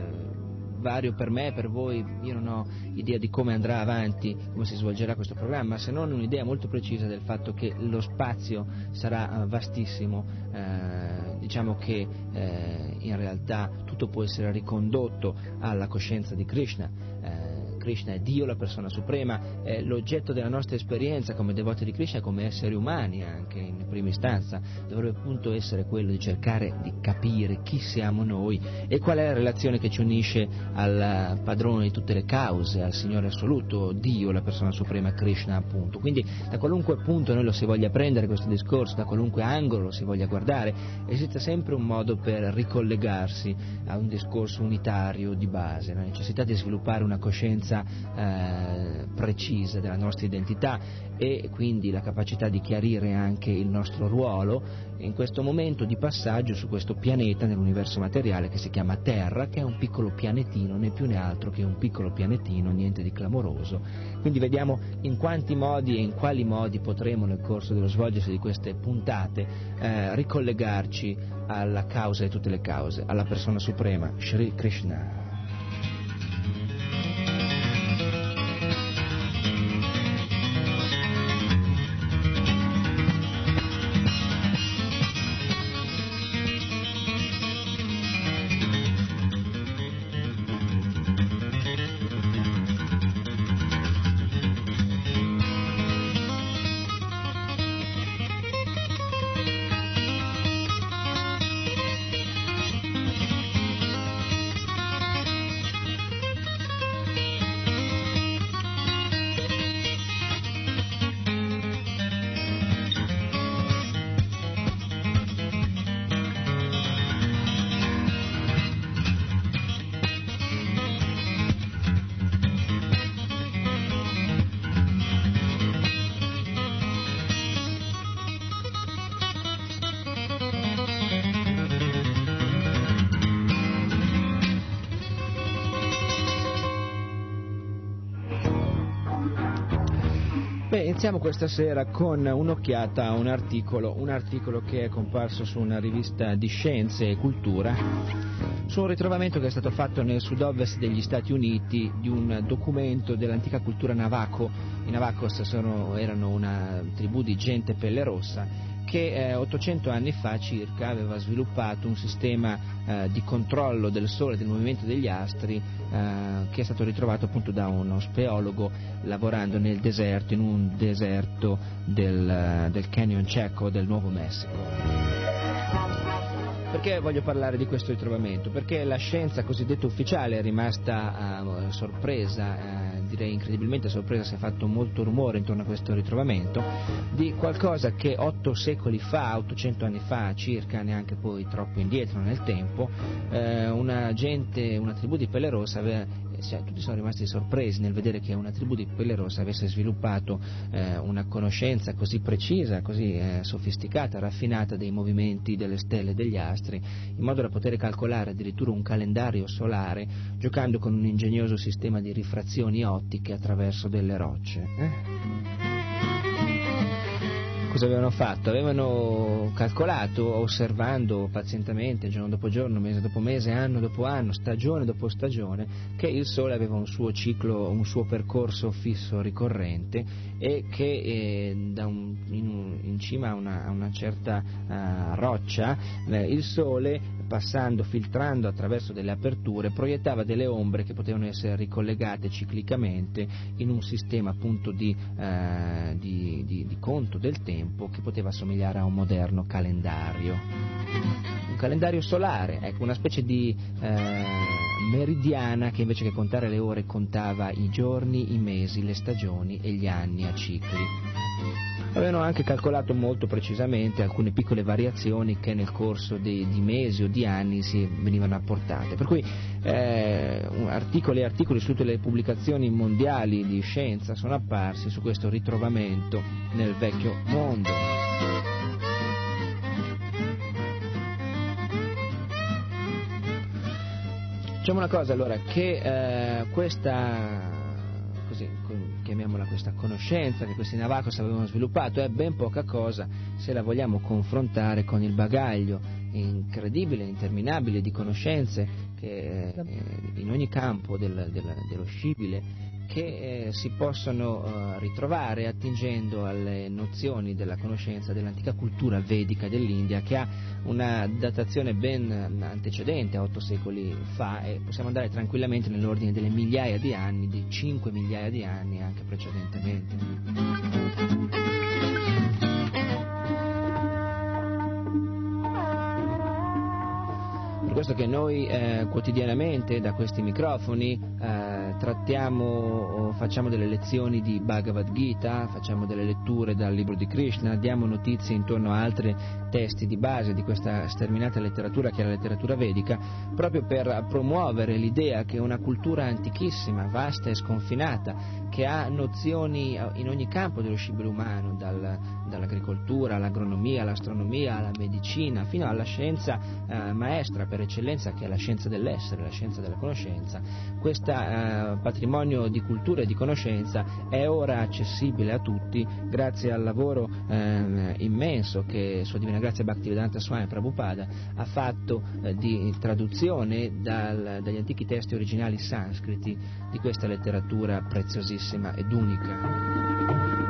vario per me, per voi. Io non ho idea di come andrà avanti, come si svolgerà questo programma, se non un'idea molto precisa del fatto che lo spazio sarà vastissimo, eh, diciamo che eh, in realtà tutto può essere ricondotto alla coscienza di Krishna. Eh, Krishna è Dio, la persona suprema, è l'oggetto della nostra esperienza come devoti di Krishna, come esseri umani anche in prima istanza, dovrebbe appunto essere quello di cercare di capire chi siamo noi e qual è la relazione che ci unisce al padrone di tutte le cause, al Signore assoluto, Dio, la persona suprema, Krishna appunto. Quindi da qualunque punto noi lo si voglia prendere questo discorso, da qualunque angolo lo si voglia guardare, esiste sempre un modo per ricollegarsi a un discorso unitario di base, la necessità di sviluppare una coscienza eh, precisa della nostra identità e quindi la capacità di chiarire anche il nostro ruolo in questo momento di passaggio su questo pianeta nell'universo materiale che si chiama Terra, che è un piccolo pianetino, né più né altro che un piccolo pianetino, niente di clamoroso. Quindi vediamo in quanti modi e in quali modi potremo nel corso dello svolgersi di queste puntate eh, ricollegarci alla causa di tutte le cause, alla persona suprema, Sri Krishna. Iniziamo questa sera con un'occhiata a un articolo, un articolo che è comparso su una rivista di scienze e cultura, su un ritrovamento che è stato fatto nel sud-ovest degli Stati Uniti di un documento dell'antica cultura Navajo. I Navajos sono, erano una tribù di gente pelle rossa che eh, ottocento anni fa circa aveva sviluppato un sistema eh, di controllo del sole, del movimento degli astri, eh, che è stato ritrovato appunto da uno speleologo lavorando nel deserto, in un deserto del, del Canyon Checo del Nuovo Messico. Perché voglio parlare di questo ritrovamento? Perché la scienza cosiddetta ufficiale è rimasta eh, sorpresa, eh, direi incredibilmente sorpresa, si è fatto molto rumore intorno a questo ritrovamento, di qualcosa che otto secoli fa, ottocento anni fa circa, neanche poi troppo indietro nel tempo, eh, una gente, una tribù di pelle rossa aveva, cioè, tutti sono rimasti sorpresi nel vedere che una tribù di pelle rossa avesse sviluppato eh, una conoscenza così precisa, così eh, sofisticata, raffinata dei movimenti delle stelle e degli astri, in modo da poter calcolare addirittura un calendario solare giocando con un ingegnoso sistema di rifrazioni ottiche attraverso delle rocce. Eh? Cosa avevano fatto? Avevano calcolato, osservando pazientemente, giorno dopo giorno, mese dopo mese, anno dopo anno, stagione dopo stagione, che il Sole aveva un suo ciclo, un suo percorso fisso ricorrente e che eh, da un, in, in cima a una, a una certa uh, roccia eh, il Sole, passando, filtrando attraverso delle aperture, proiettava delle ombre che potevano essere ricollegate ciclicamente in un sistema appunto di, eh, di, di, di conto del tempo che poteva assomigliare a un moderno calendario, un calendario solare, ecco, una specie di eh, meridiana che invece che contare le ore contava i giorni, i mesi, le stagioni e gli anni a cicli. Avevano anche calcolato molto precisamente alcune piccole variazioni che nel corso di, di mesi o di anni si venivano apportate, per cui eh, articoli e articoli su tutte le pubblicazioni mondiali di scienza sono apparsi su questo ritrovamento nel vecchio mondo. Diciamo una cosa allora, che eh, questa... così, chiamiamola questa conoscenza che questi Navajos avevano sviluppato è ben poca cosa se la vogliamo confrontare con il bagaglio incredibile, interminabile di conoscenze che eh, in ogni campo del, del, dello scibile che eh, si possono eh, ritrovare attingendo alle nozioni della conoscenza dell'antica cultura vedica dell'India, che ha una datazione ben antecedente a otto secoli fa, e possiamo andare tranquillamente nell'ordine delle migliaia di anni, di cinque migliaia di anni anche precedentemente. Questo che noi eh, quotidianamente da questi microfoni eh, trattiamo, o facciamo delle lezioni di Bhagavad Gita, facciamo delle letture dal libro di Krishna, diamo notizie intorno a altri testi di base di questa sterminata letteratura che è la letteratura vedica, proprio per promuovere l'idea che una cultura antichissima, vasta e sconfinata, che ha nozioni in ogni campo dello scibile umano, dal, dall'agricoltura all'agronomia, all'astronomia, alla medicina, fino alla scienza eh, maestra per eccellenza, che è la scienza dell'essere, la scienza della conoscenza. Questo eh, patrimonio di cultura e di conoscenza è ora accessibile a tutti grazie al lavoro eh, immenso che Sua Divina Grazia Bhaktivedanta Swami Prabhupada ha fatto eh, di traduzione dal, dagli antichi testi originali sanscriti di questa letteratura preziosissima ed unica.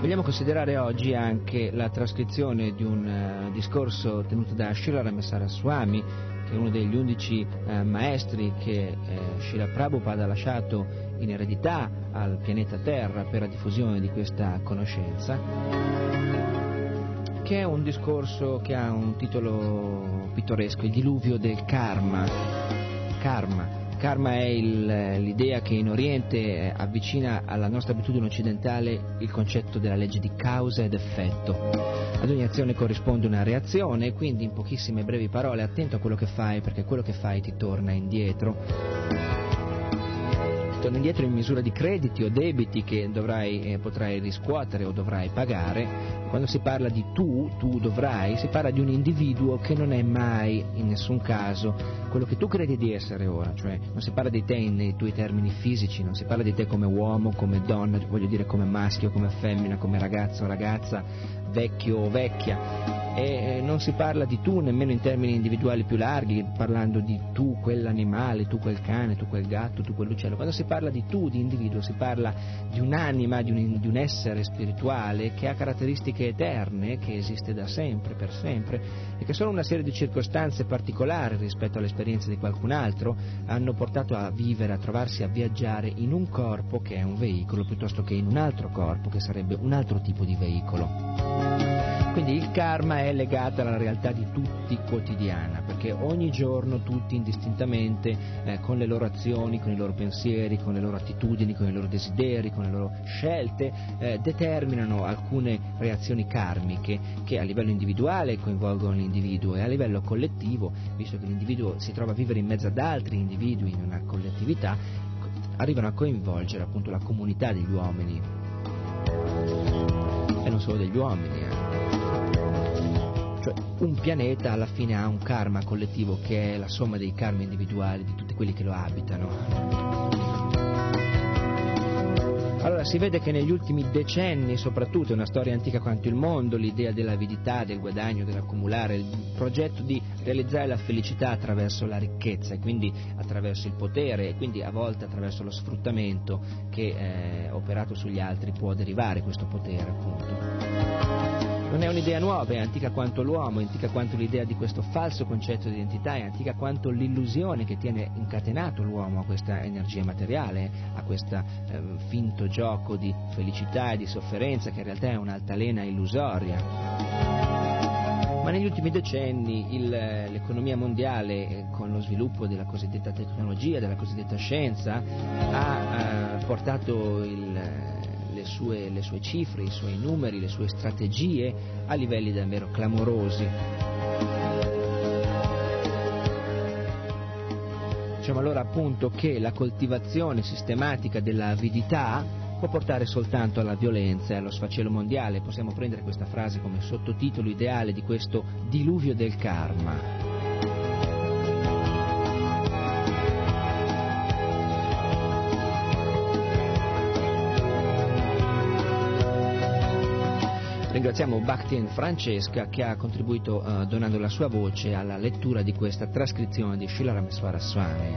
Vogliamo considerare oggi anche la trascrizione di un uh, discorso tenuto da Srila Ramesvara Swami, che è uno degli undici uh, maestri che uh, Srila Prabhupada ha lasciato in eredità al pianeta Terra per la diffusione di questa conoscenza, che è un discorso che ha un titolo pittoresco, il diluvio del karma. Karma. Karma è il, l'idea che in Oriente avvicina alla nostra abitudine occidentale il concetto della legge di causa ed effetto. Ad ogni azione corrisponde una reazione, quindi in pochissime brevi parole, attento a quello che fai, perché quello che fai ti torna indietro. Ti torna indietro in misura di crediti o debiti che dovrai, eh, potrai riscuotere o dovrai pagare. Quando si parla di tu, tu dovrai, si parla di un individuo che non è mai, in nessun caso, quello che tu credi di essere ora, cioè non si parla di te nei tuoi termini fisici, non si parla di te come uomo, come donna, voglio dire come maschio, come femmina, come ragazzo, ragazza, vecchio o vecchia, e non si parla di tu nemmeno in termini individuali più larghi, parlando di tu quell'animale, tu quel cane, tu quel gatto, tu quell'uccello. Quando si parla di tu, di individuo, si parla di un'anima, di un, di un essere spirituale che ha caratteristiche eterne, che esiste da sempre, per sempre, e che solo una serie di circostanze particolari rispetto all'esperienza di qualcun altro hanno portato a vivere, a trovarsi, a viaggiare in un corpo che è un veicolo, piuttosto che in un altro corpo che sarebbe un altro tipo di veicolo. Quindi il karma è legato alla realtà di tutti quotidiana, perché ogni giorno tutti indistintamente, eh, con le loro azioni, con i loro pensieri, con le loro attitudini, con i loro desideri, con le loro scelte, eh, determinano alcune reazioni karmiche che a livello individuale coinvolgono l'individuo e a livello collettivo, visto che l'individuo si trova a vivere in mezzo ad altri individui in una collettività, arrivano a coinvolgere appunto la comunità degli uomini e non solo degli uomini, eh. Cioè un pianeta alla fine ha un karma collettivo che è la somma dei karma individuali di tutti quelli che lo abitano. Allora si vede che negli ultimi decenni, soprattutto, è una storia antica quanto il mondo, l'idea dell'avidità, del guadagno, dell'accumulare, il progetto di realizzare la felicità attraverso la ricchezza e quindi attraverso il potere e quindi a volte attraverso lo sfruttamento che eh, operato sugli altri può derivare questo potere, appunto. Non è un'idea nuova, è antica quanto l'uomo, è antica quanto l'idea di questo falso concetto di identità, è antica quanto l'illusione che tiene incatenato l'uomo a questa energia materiale, a questo eh, finto gioco di felicità e di sofferenza che in realtà è un'altalena illusoria. Ma negli ultimi decenni il, l'economia mondiale, eh, con lo sviluppo della cosiddetta tecnologia, della cosiddetta scienza, ha eh, portato il... Le sue, le sue cifre, i suoi numeri, le sue strategie a livelli davvero clamorosi. Diciamo allora appunto che la coltivazione sistematica dell'avidità può portare soltanto alla violenza e allo sfacelo mondiale. Possiamo prendere questa frase come sottotitolo ideale di questo diluvio del karma. Ringraziamo David Attenborough che ha contribuito eh, donando la sua voce alla lettura di questa trascrizione di Srirameswara Swami.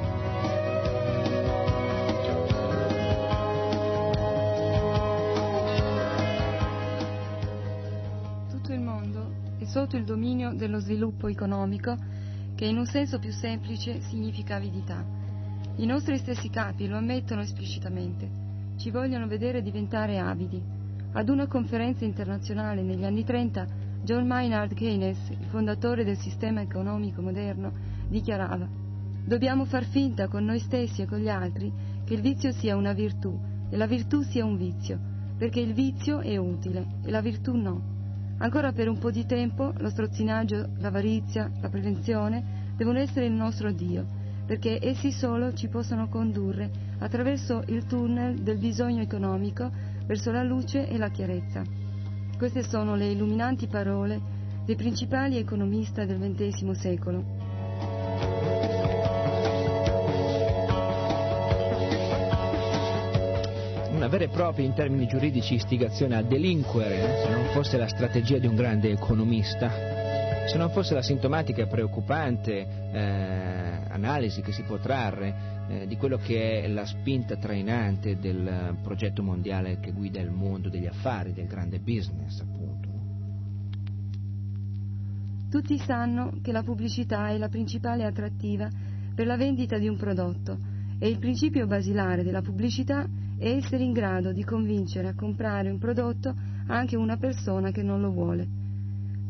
Tutto il mondo è sotto il dominio dello sviluppo economico che in un senso più semplice significa avidità. I nostri stessi capi lo ammettono esplicitamente, ci vogliono vedere diventare avidi. Ad una conferenza internazionale negli anni trenta, John Maynard Keynes, il fondatore del sistema economico moderno, dichiarava: «Dobbiamo far finta con noi stessi e con gli altri che il vizio sia una virtù e la virtù sia un vizio, perché il vizio è utile e la virtù no. Ancora per un po' di tempo lo strozzinaggio, l'avarizia, la prevenzione devono essere il nostro Dio, perché essi solo ci possono condurre attraverso il tunnel del bisogno economico verso la luce e la chiarezza». Queste sono le illuminanti parole dei principali economisti del ventesimo secolo. Una vera e propria, in termini giuridici, istigazione a delinquere, se non fosse la strategia di un grande economista. Se non fosse la sintomatica e preoccupante eh, analisi che si può trarre eh, di quello che è la spinta trainante del progetto mondiale che guida il mondo degli affari, del grande business, appunto. Tutti sanno che la pubblicità è la principale attrattiva per la vendita di un prodotto e il principio basilare della pubblicità è essere in grado di convincere a comprare un prodotto anche una persona che non lo vuole.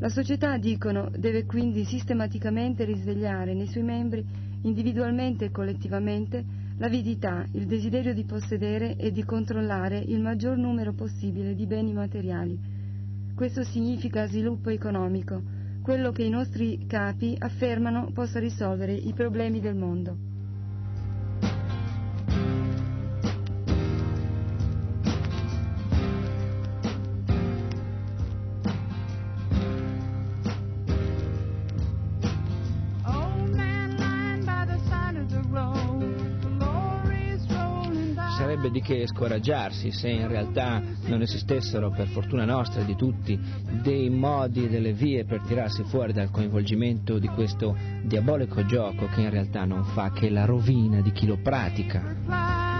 La società, dicono, deve quindi sistematicamente risvegliare nei suoi membri, individualmente e collettivamente, l'avidità, il desiderio di possedere e di controllare il maggior numero possibile di beni materiali. Questo significa sviluppo economico, quello che i nostri capi affermano possa risolvere i problemi del mondo. Di che scoraggiarsi se in realtà non esistessero, per fortuna nostra e di tutti, dei modi e delle vie per tirarsi fuori dal coinvolgimento di questo diabolico gioco che in realtà non fa che la rovina di chi lo pratica.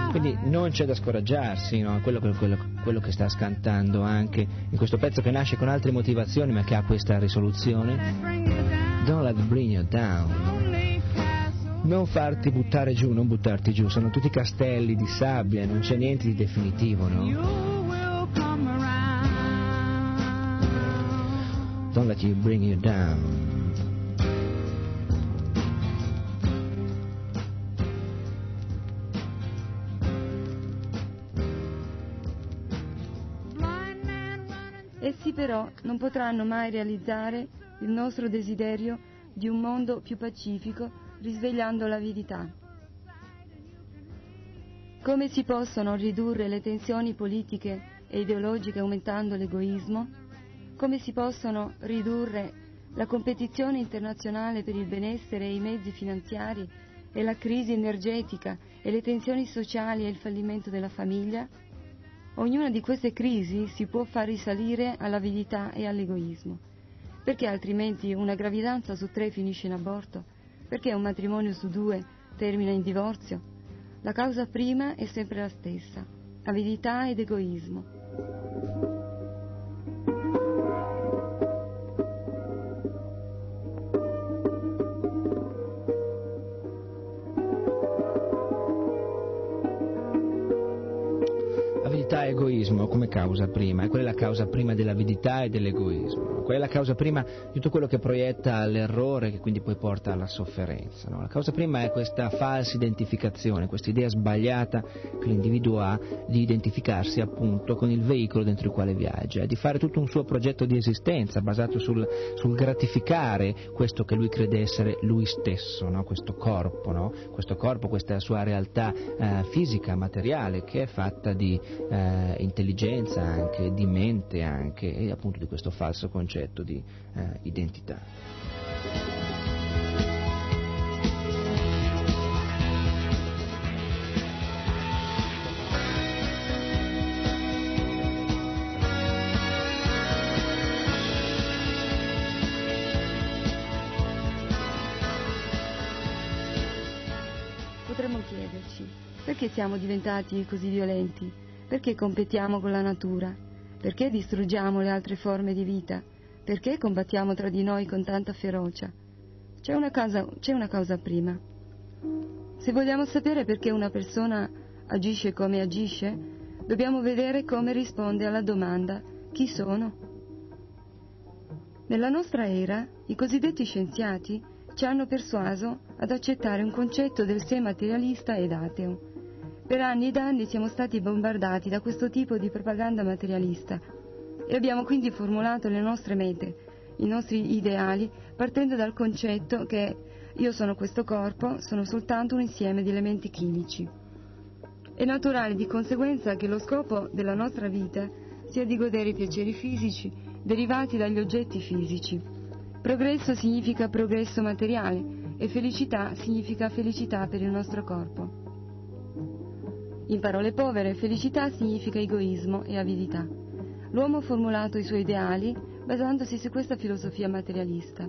Quindi non c'è da scoraggiarsi, no? quello, quello, quello che sta scantando anche in questo pezzo che nasce con altre motivazioni ma che ha questa risoluzione: don't let it bring you down. Non farti buttare giù, non buttarti giù, sono tutti castelli di sabbia, non c'è niente di definitivo, no? Don't let you bring you down. Essi però non potranno mai realizzare il nostro desiderio di un mondo più pacifico, risvegliando l'avidità. Come si possono ridurre le tensioni politiche e ideologiche aumentando l'egoismo? Come si possono ridurre la competizione internazionale per il benessere e i mezzi finanziari e la crisi energetica e le tensioni sociali e il fallimento della famiglia? Ognuna di queste crisi si può far risalire all'avidità e all'egoismo. Perché altrimenti una gravidanza su tre finisce in aborto? Perché un matrimonio su due termina in divorzio? La causa prima è sempre la stessa: avidità ed egoismo. Egoismo come causa prima, e quella è la causa prima dell'avidità e dell'egoismo, quella è la causa prima di tutto quello che proietta l'errore, che quindi poi porta alla sofferenza, no? La causa prima è questa falsa identificazione, questa idea sbagliata che l'individuo ha di identificarsi appunto con il veicolo dentro il quale viaggia, di fare tutto un suo progetto di esistenza basato sul, sul gratificare questo che lui crede essere lui stesso, no? Questo corpo, no? Questo corpo, questa sua realtà eh, fisica, materiale, che è fatta di eh, intelligenza anche, di mente anche, e appunto di questo falso concetto di eh, identità. Potremmo chiederci: perché siamo diventati così violenti? Perché competiamo con la natura? Perché distruggiamo le altre forme di vita? Perché combattiamo tra di noi con tanta ferocia? C'è una causa, c'è una causa prima. Se vogliamo sapere perché una persona agisce come agisce, dobbiamo vedere come risponde alla domanda «Chi sono?». Nella nostra era, i cosiddetti scienziati ci hanno persuaso ad accettare un concetto del sé materialista ed ateo. Per anni ed anni siamo stati bombardati da questo tipo di propaganda materialista e abbiamo quindi formulato le nostre mete, i nostri ideali, partendo dal concetto che io sono questo corpo, sono soltanto un insieme di elementi chimici. È naturale di conseguenza che lo scopo della nostra vita sia di godere i piaceri fisici derivati dagli oggetti fisici. Progresso significa progresso materiale e felicità significa felicità per il nostro corpo. In parole povere, felicità significa egoismo e avidità. L'uomo ha formulato i suoi ideali basandosi su questa filosofia materialista.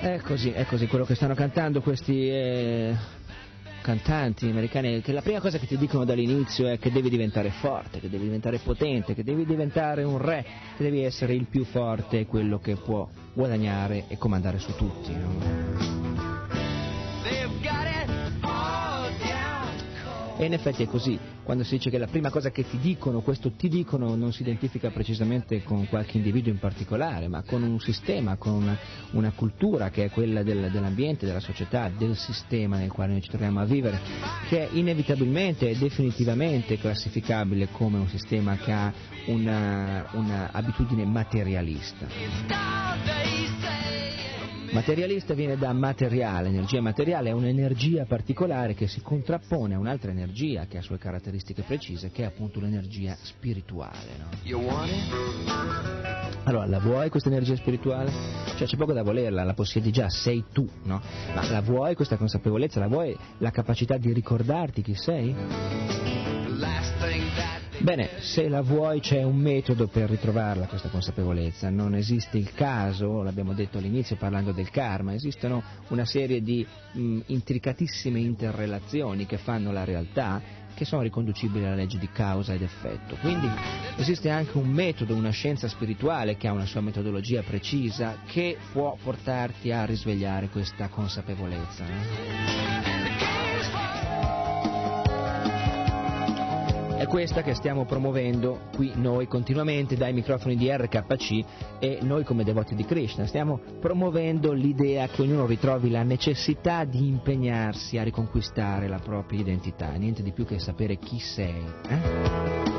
È così, è così quello che stanno cantando questi... Eh... cantanti americani, che la prima cosa che ti dicono dall'inizio è che devi diventare forte, che devi diventare potente, che devi diventare un re, che devi essere il più forte, quello che può guadagnare e comandare su tutti, no? E in effetti è così. Quando si dice che la prima cosa che ti dicono, questo ti dicono, non si identifica precisamente con qualche individuo in particolare, ma con un sistema, con una, una cultura che è quella del, dell'ambiente, della società, del sistema nel quale noi ci troviamo a vivere, che è inevitabilmente e definitivamente classificabile come un sistema che ha una, una abitudine materialista. Materialista viene da materiale, energia materiale è un'energia particolare che si contrappone a un'altra energia che ha sue caratteristiche precise, che è appunto l'energia spirituale, no? Allora, la vuoi questa energia spirituale? Cioè, c'è poco da volerla, la possiedi già, sei tu, no? Ma la vuoi questa consapevolezza? La vuoi la capacità di ricordarti chi sei? Bene, se la vuoi c'è un metodo per ritrovarla questa consapevolezza, non esiste il caso, l'abbiamo detto all'inizio parlando del karma, esistono una serie di mh, intricatissime interrelazioni che fanno la realtà, che sono riconducibili alla legge di causa ed effetto. Quindi esiste anche un metodo, una scienza spirituale che ha una sua metodologia precisa che può portarti a risvegliare questa consapevolezza, no? È questa che stiamo promuovendo qui noi continuamente dai microfoni di R K C, e noi come devoti di Krishna stiamo promuovendo l'idea che ognuno ritrovi la necessità di impegnarsi a riconquistare la propria identità, niente di più che sapere chi sei. Eh?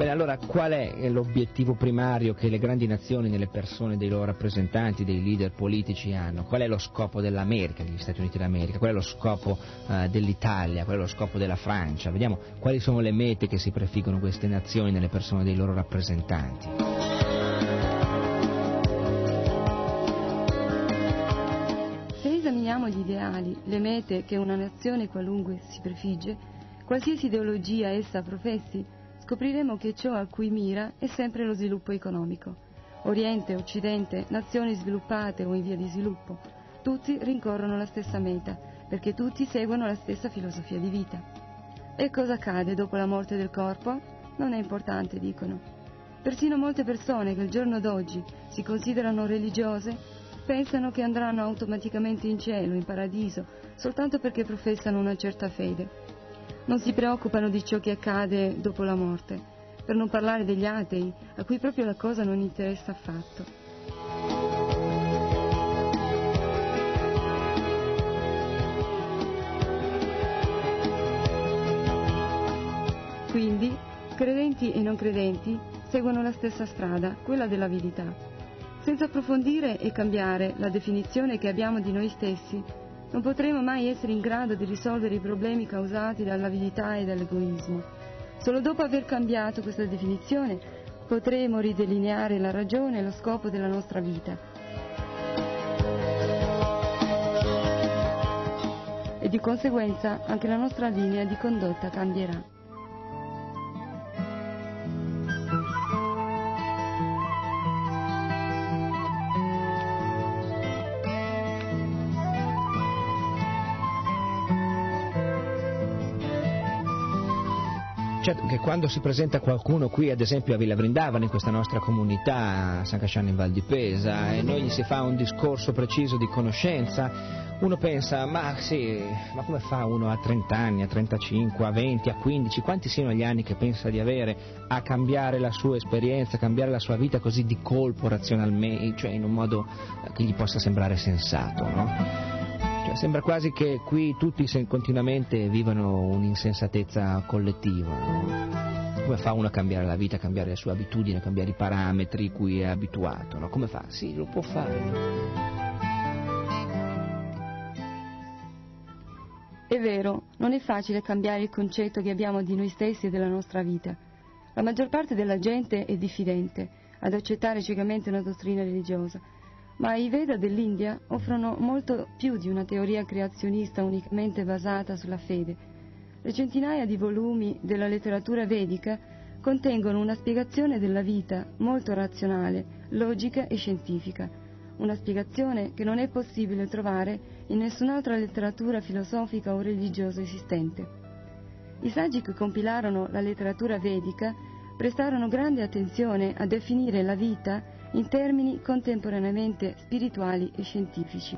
Bene, allora qual è l'obiettivo primario che le grandi nazioni nelle persone dei loro rappresentanti, dei leader politici hanno? Qual è lo scopo dell'America, degli Stati Uniti d'America? Qual è lo scopo uh, dell'Italia? Qual è lo scopo della Francia? Vediamo quali sono le mete che si prefiggono queste nazioni nelle persone dei loro rappresentanti. Se esaminiamo gli ideali, le mete che una nazione qualunque si prefigge, qualsiasi ideologia essa professi, scopriremo che ciò a cui mira è sempre lo sviluppo economico. Oriente, Occidente, nazioni sviluppate o in via di sviluppo, tutti rincorrono la stessa meta, perché tutti seguono la stessa filosofia di vita. E cosa accade dopo la morte del corpo? Non è importante, dicono. Persino molte persone che al giorno d'oggi si considerano religiose pensano che andranno automaticamente in cielo, in paradiso, soltanto perché professano una certa fede. Non si preoccupano di ciò che accade dopo la morte, per non parlare degli atei, a cui proprio la cosa non interessa affatto. Quindi, credenti e non credenti seguono la stessa strada, quella dell'avidità. Senza approfondire e cambiare la definizione che abbiamo di noi stessi, non potremo mai essere in grado di risolvere i problemi causati dall'avidità e dall'egoismo. Solo dopo aver cambiato questa definizione potremo ridelineare la ragione e lo scopo della nostra vita. E di conseguenza anche la nostra linea di condotta cambierà. Certo che quando si presenta qualcuno qui, ad esempio a Villa Vrindavana, in questa nostra comunità, a San Casciano in Val di Pesa, e noi gli si fa un discorso preciso di conoscenza, uno pensa, ma sì, ma come fa uno a trenta anni, a trentacinque, a venti, a quindici, quanti siano gli anni che pensa di avere, a cambiare la sua esperienza, a cambiare la sua vita così di colpo, razionalmente, cioè in un modo che gli possa sembrare sensato, no? Sembra quasi che qui tutti continuamente vivano un'insensatezza collettiva. No? Come fa uno a cambiare la vita, a cambiare le sue abitudini, a cambiare i parametri cui è abituato? No? Come fa? Sì, lo può fare. No? È vero, non è facile cambiare il concetto che abbiamo di noi stessi e della nostra vita. La maggior parte della gente è diffidente ad accettare ciecamente una dottrina religiosa. Ma i Veda dell'India offrono molto più di una teoria creazionista unicamente basata sulla fede. Le centinaia di volumi della letteratura vedica contengono una spiegazione della vita molto razionale, logica e scientifica, una spiegazione che non è possibile trovare in nessun'altra letteratura filosofica o religiosa esistente. I saggi che compilarono la letteratura vedica prestarono grande attenzione a definire la vita in termini contemporaneamente spirituali e scientifici.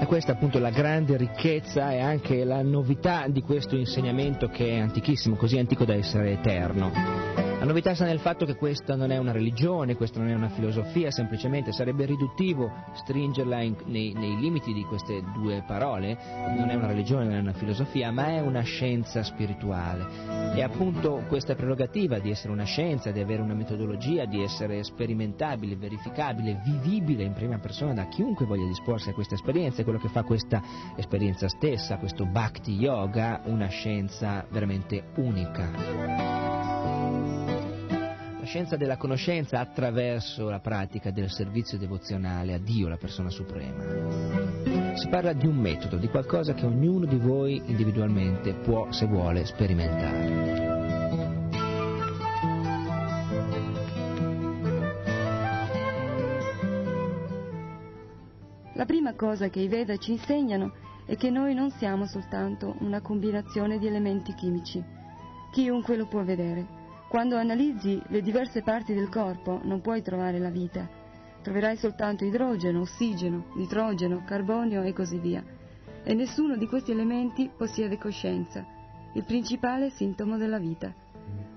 E questa appunto è la grande ricchezza e anche la novità di questo insegnamento, che è antichissimo, così antico da essere eterno. La novità sta nel fatto che questa non è una religione, questa non è una filosofia, semplicemente sarebbe riduttivo stringerla in, nei, nei limiti di queste due parole. Non è una religione, non è una filosofia, ma è una scienza spirituale. E appunto questa prerogativa di essere una scienza, di avere una metodologia, di essere sperimentabile, verificabile, vivibile in prima persona da chiunque voglia disporsi a questa esperienza, è quello che fa questa esperienza stessa, questo Bhakti Yoga, una scienza veramente unica. La scienza della conoscenza attraverso la pratica del servizio devozionale a Dio, la persona suprema. Si parla di un metodo, di qualcosa che ognuno di voi individualmente può, se vuole, sperimentare. La prima cosa che i Veda ci insegnano è che noi non siamo soltanto una combinazione di elementi chimici. Chiunque lo può vedere. Quando analizzi le diverse parti del corpo non puoi trovare la vita. troverai soltanto idrogeno, ossigeno, nitrogeno, carbonio e così via. E nessuno di questi elementi possiede coscienza, il principale sintomo della vita.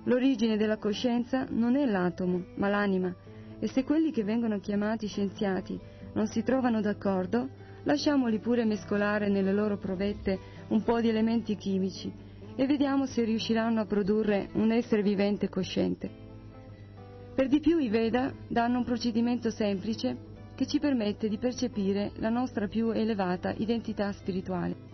L'origine della coscienza non è l'atomo, ma l'anima, e se quelli che vengono chiamati scienziati non si trovano d'accordo, lasciamoli pure mescolare nelle loro provette un po' di elementi chimici e vediamo se riusciranno a produrre un essere vivente cosciente. Per di più i Veda danno un procedimento semplice che ci permette di percepire la nostra più elevata identità spirituale.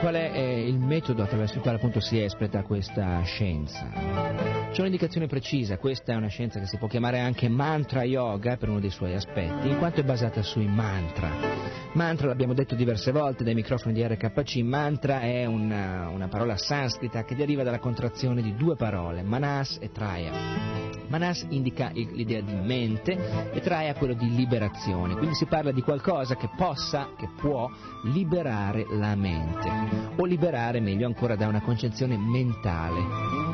Qual è il metodo attraverso il quale appunto si espleta questa scienza? C'è un'indicazione precisa, questa è una scienza che si può chiamare anche mantra yoga per uno dei suoi aspetti, in quanto è basata sui mantra. Mantra, l'abbiamo detto diverse volte dai microfoni di R K C, mantra è una, una parola sanscrita che deriva dalla contrazione di due parole, manas e traya. Manas indica l'idea di mente e traya quello di liberazione, quindi si parla di qualcosa che possa, che può liberare la mente, o liberare meglio ancora da una concezione mentale.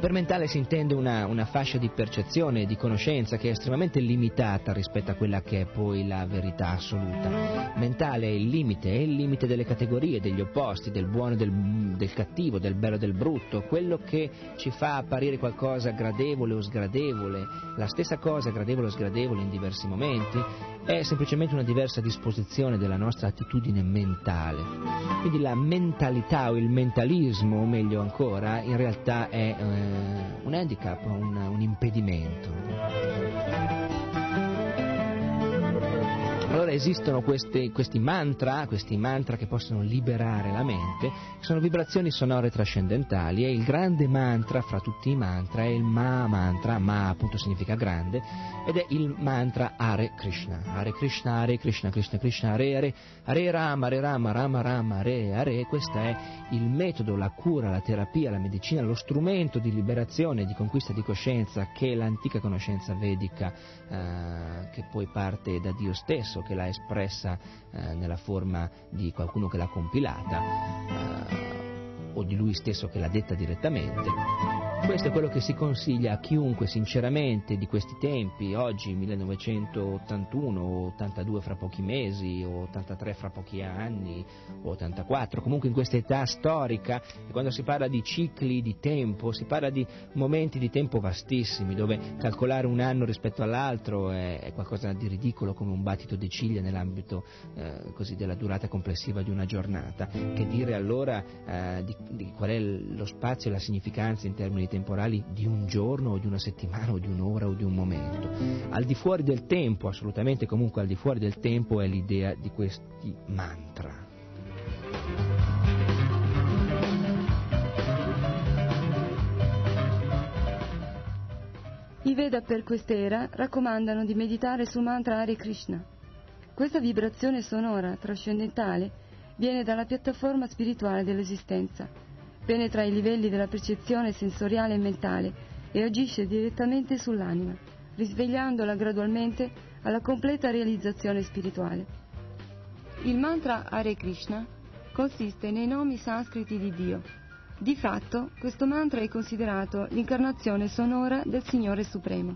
Per mentale si intende una, una fascia di percezione e di conoscenza che è estremamente limitata rispetto a quella che è poi la verità assoluta. Mentale è il limite, è il limite delle categorie, degli opposti, del buono e del, del cattivo, del bello e del brutto, quello che ci fa apparire qualcosa gradevole o sgradevole, la stessa cosa gradevole o sgradevole in diversi momenti, è semplicemente una diversa disposizione della nostra attitudine mentale. Quindi la mentalità o il mentalismo, o meglio ancora, in realtà è... Eh, un handicap, un, un impedimento. Allora esistono queste, questi mantra, questi mantra che possono liberare la mente, sono vibrazioni sonore trascendentali e il grande mantra fra tutti i mantra è il Maha mantra, ma appunto significa grande, ed è il mantra Hare Krishna, Hare Krishna, Hare Krishna, Krishna Krishna, Hare Hare, Hare Rama, Hare Rama, Rama Rama, Hare Hare. Questo è il metodo, la cura, la terapia, la medicina, lo strumento di liberazione e di conquista di coscienza che l'antica conoscenza vedica, eh, che poi parte da Dio stesso, che l'ha espressa eh, nella forma di qualcuno che l'ha compilata eh, o di lui stesso che l'ha detta direttamente. Questo è quello che si consiglia a chiunque sinceramente di questi tempi, oggi millenovecentottantuno, o ottantadue fra pochi mesi, o ottantatré fra pochi anni, o ottantaquattro, comunque in questa età storica, e quando si parla di cicli di tempo, si parla di momenti di tempo vastissimi, dove calcolare un anno rispetto all'altro è, è qualcosa di ridicolo come un battito di ciglia nell'ambito eh, così della durata complessiva di una giornata, che dire allora eh, di, di qual è lo spazio e la significanza in termini temporali di un giorno o di una settimana o di un'ora o di un momento. Al di fuori del tempo, assolutamente, comunque al di fuori del tempo è l'idea di questi mantra. I Veda per quest'era raccomandano di meditare sul mantra Hare Krishna. Questa vibrazione sonora trascendentale viene dalla piattaforma spirituale dell'esistenza, penetra i livelli della percezione sensoriale e mentale e agisce direttamente sull'anima, risvegliandola gradualmente alla completa realizzazione spirituale. Il mantra Hare Krishna consiste nei nomi sanscriti di Dio. Di fatto, questo mantra è considerato l'incarnazione sonora del Signore Supremo.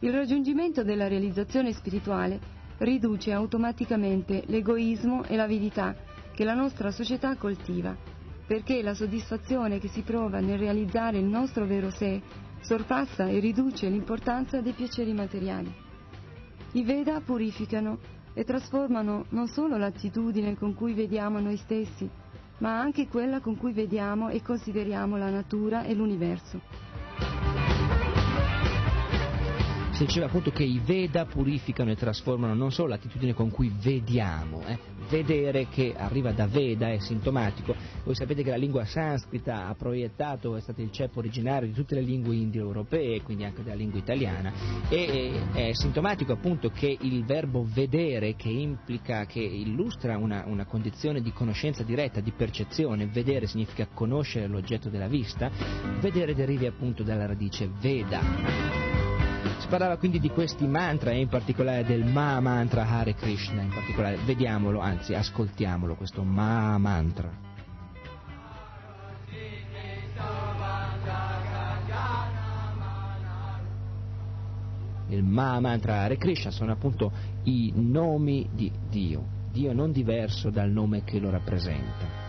Il raggiungimento della realizzazione spirituale riduce automaticamente l'egoismo e l'avidità che la nostra società coltiva perché la soddisfazione che si prova nel realizzare il nostro vero sé sorpassa e riduce l'importanza dei piaceri materiali. I Veda purificano e trasformano non solo l'attitudine con cui vediamo noi stessi, ma anche quella con cui vediamo e consideriamo la natura e l'universo. Si diceva appunto che i Veda purificano e trasformano non solo l'attitudine con cui vediamo, eh? Vedere, che arriva da Veda, è sintomatico. Voi sapete che la lingua sanscrita ha proiettato, è stato il ceppo originario di tutte le lingue indoeuropee, quindi anche della lingua italiana, e è sintomatico appunto che il verbo vedere, che implica, che illustra una, una condizione di conoscenza diretta, di percezione. Vedere significa conoscere l'oggetto della vista, vedere derivi appunto dalla radice Veda. Si parlava quindi di questi mantra e in particolare del Maha mantra Hare Krishna, in particolare vediamolo, anzi ascoltiamolo, questo Maha mantra. Il Maha mantra Hare Krishna sono appunto i nomi di Dio, Dio non diverso dal nome che lo rappresenta.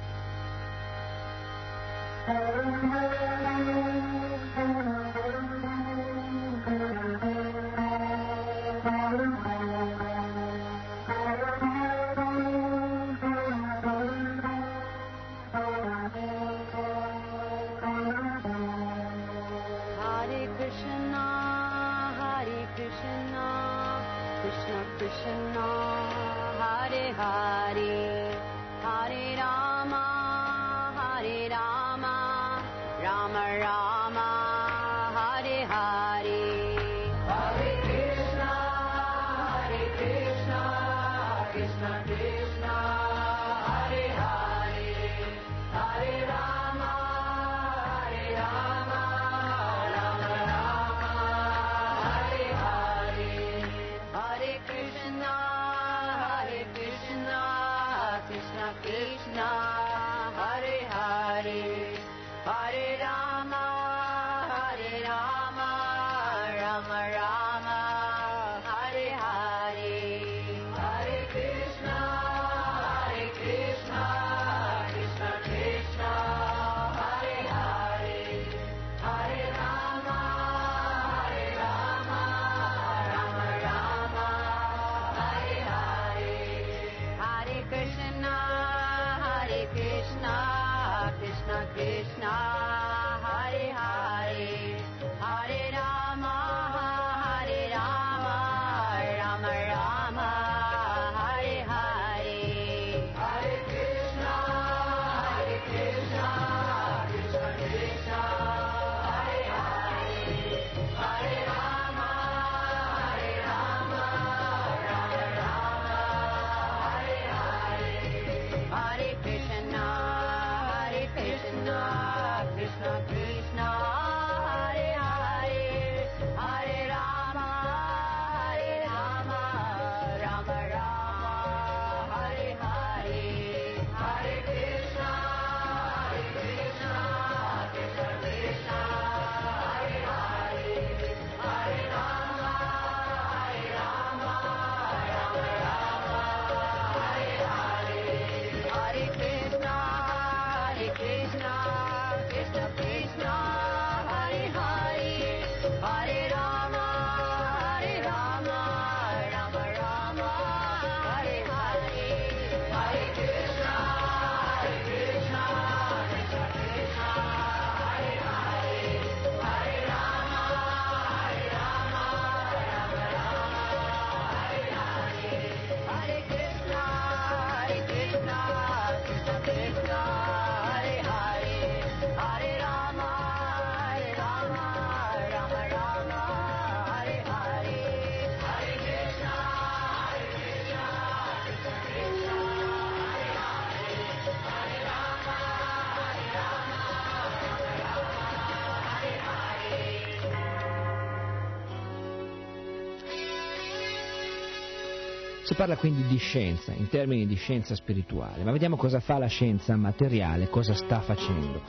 Si parla quindi di scienza, in termini di scienza spirituale, ma vediamo cosa fa la scienza materiale, cosa sta facendo.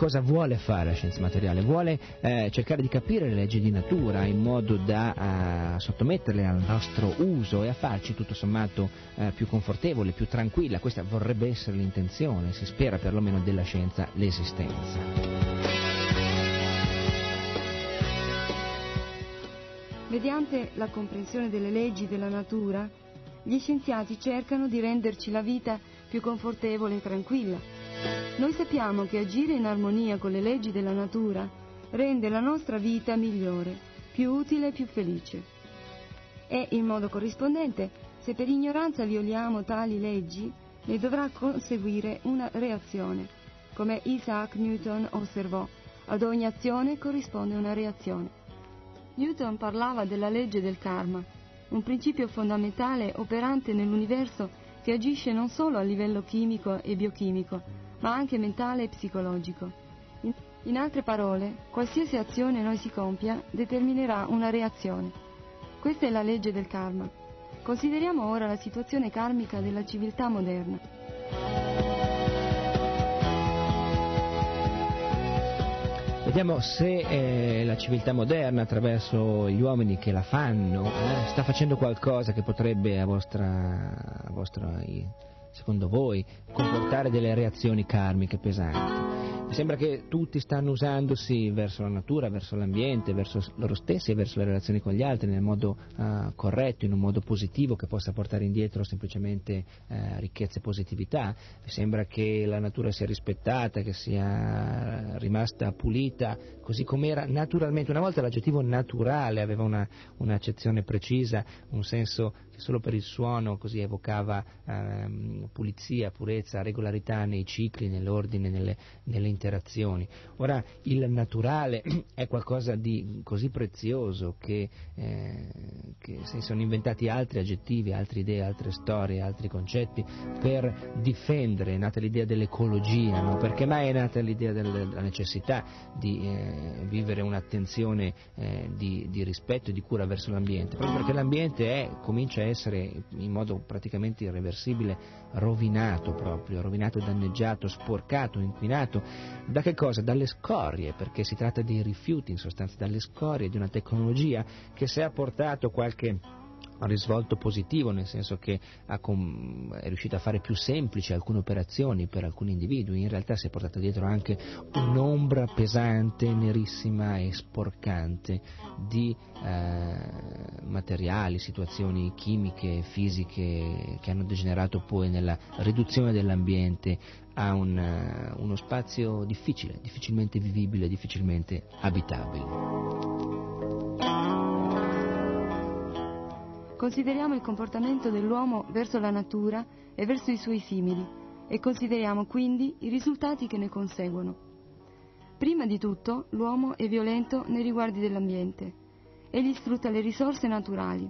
cosa vuole fare la scienza materiale? Vuole eh, cercare di capire le leggi di natura in modo da eh, sottometterle al nostro uso e a farci tutto sommato eh, più confortevole, più tranquilla. Questa vorrebbe essere l'intenzione, si spera perlomeno, della scienza, l'esistenza. Mediante la comprensione delle leggi della natura, gli scienziati cercano di renderci la vita più confortevole e tranquilla. Noi sappiamo che agire in armonia con le leggi della natura rende la nostra vita migliore, più utile e più felice. E in modo corrispondente, se per ignoranza violiamo tali leggi, ne dovrà conseguire una reazione. Come Isaac Newton osservò, ad ogni azione corrisponde una reazione. Newton parlava della legge del karma, un principio fondamentale operante nell'universo che agisce non solo a livello chimico e biochimico, ma anche mentale e psicologico. In altre parole, qualsiasi azione noi si compia determinerà una reazione. Questa è la legge del karma. Consideriamo ora la situazione karmica della civiltà moderna. Vediamo se eh, la civiltà moderna, attraverso gli uomini che la fanno, eh, sta facendo qualcosa che potrebbe, a vostra, a vostra, secondo voi, comportare delle reazioni karmiche pesanti. Mi sembra che tutti stanno usandosi verso la natura, verso l'ambiente, verso loro stessi e verso le relazioni con gli altri nel modo eh, corretto, in un modo positivo che possa portare indietro semplicemente eh, ricchezza e positività. Mi sembra che la natura sia rispettata, che sia rimasta pulita, così com'era naturalmente. Una volta l'aggettivo naturale aveva una, un'accezione precisa, un senso che solo per il suono così evocava ehm, pulizia, purezza, regolarità nei cicli, nell'ordine, nelle, nelle interazioni. Ora, il naturale è qualcosa di così prezioso che, eh, che si sono inventati altri aggettivi, altre idee, altre storie, altri concetti per difendere. È nata l'idea dell'ecologia, no? Perché mai è nata l'idea della necessità di eh, vivere un'attenzione eh, di, di rispetto e di cura verso l'ambiente, proprio perché l'ambiente è, comincia a essere in modo praticamente irreversibile rovinato proprio, rovinato, danneggiato, sporcato, inquinato. Da che cosa? Dalle scorie, perché si tratta dei rifiuti in sostanza, dalle scorie di una tecnologia che, se ha portato qualche risvolto positivo, nel senso che ha com- è riuscito a fare più semplici alcune operazioni per alcuni individui, in realtà si è portato dietro anche un'ombra pesante, nerissima e sporcante di eh, materiali, situazioni chimiche, fisiche, che hanno degenerato poi nella riduzione dell'ambiente a un, uno spazio difficile, difficilmente vivibile, difficilmente abitabile. Consideriamo il comportamento dell'uomo verso la natura e verso i suoi simili e consideriamo quindi i risultati che ne conseguono. Prima di tutto, l'uomo è violento nei riguardi dell'ambiente. Egli sfrutta le risorse naturali.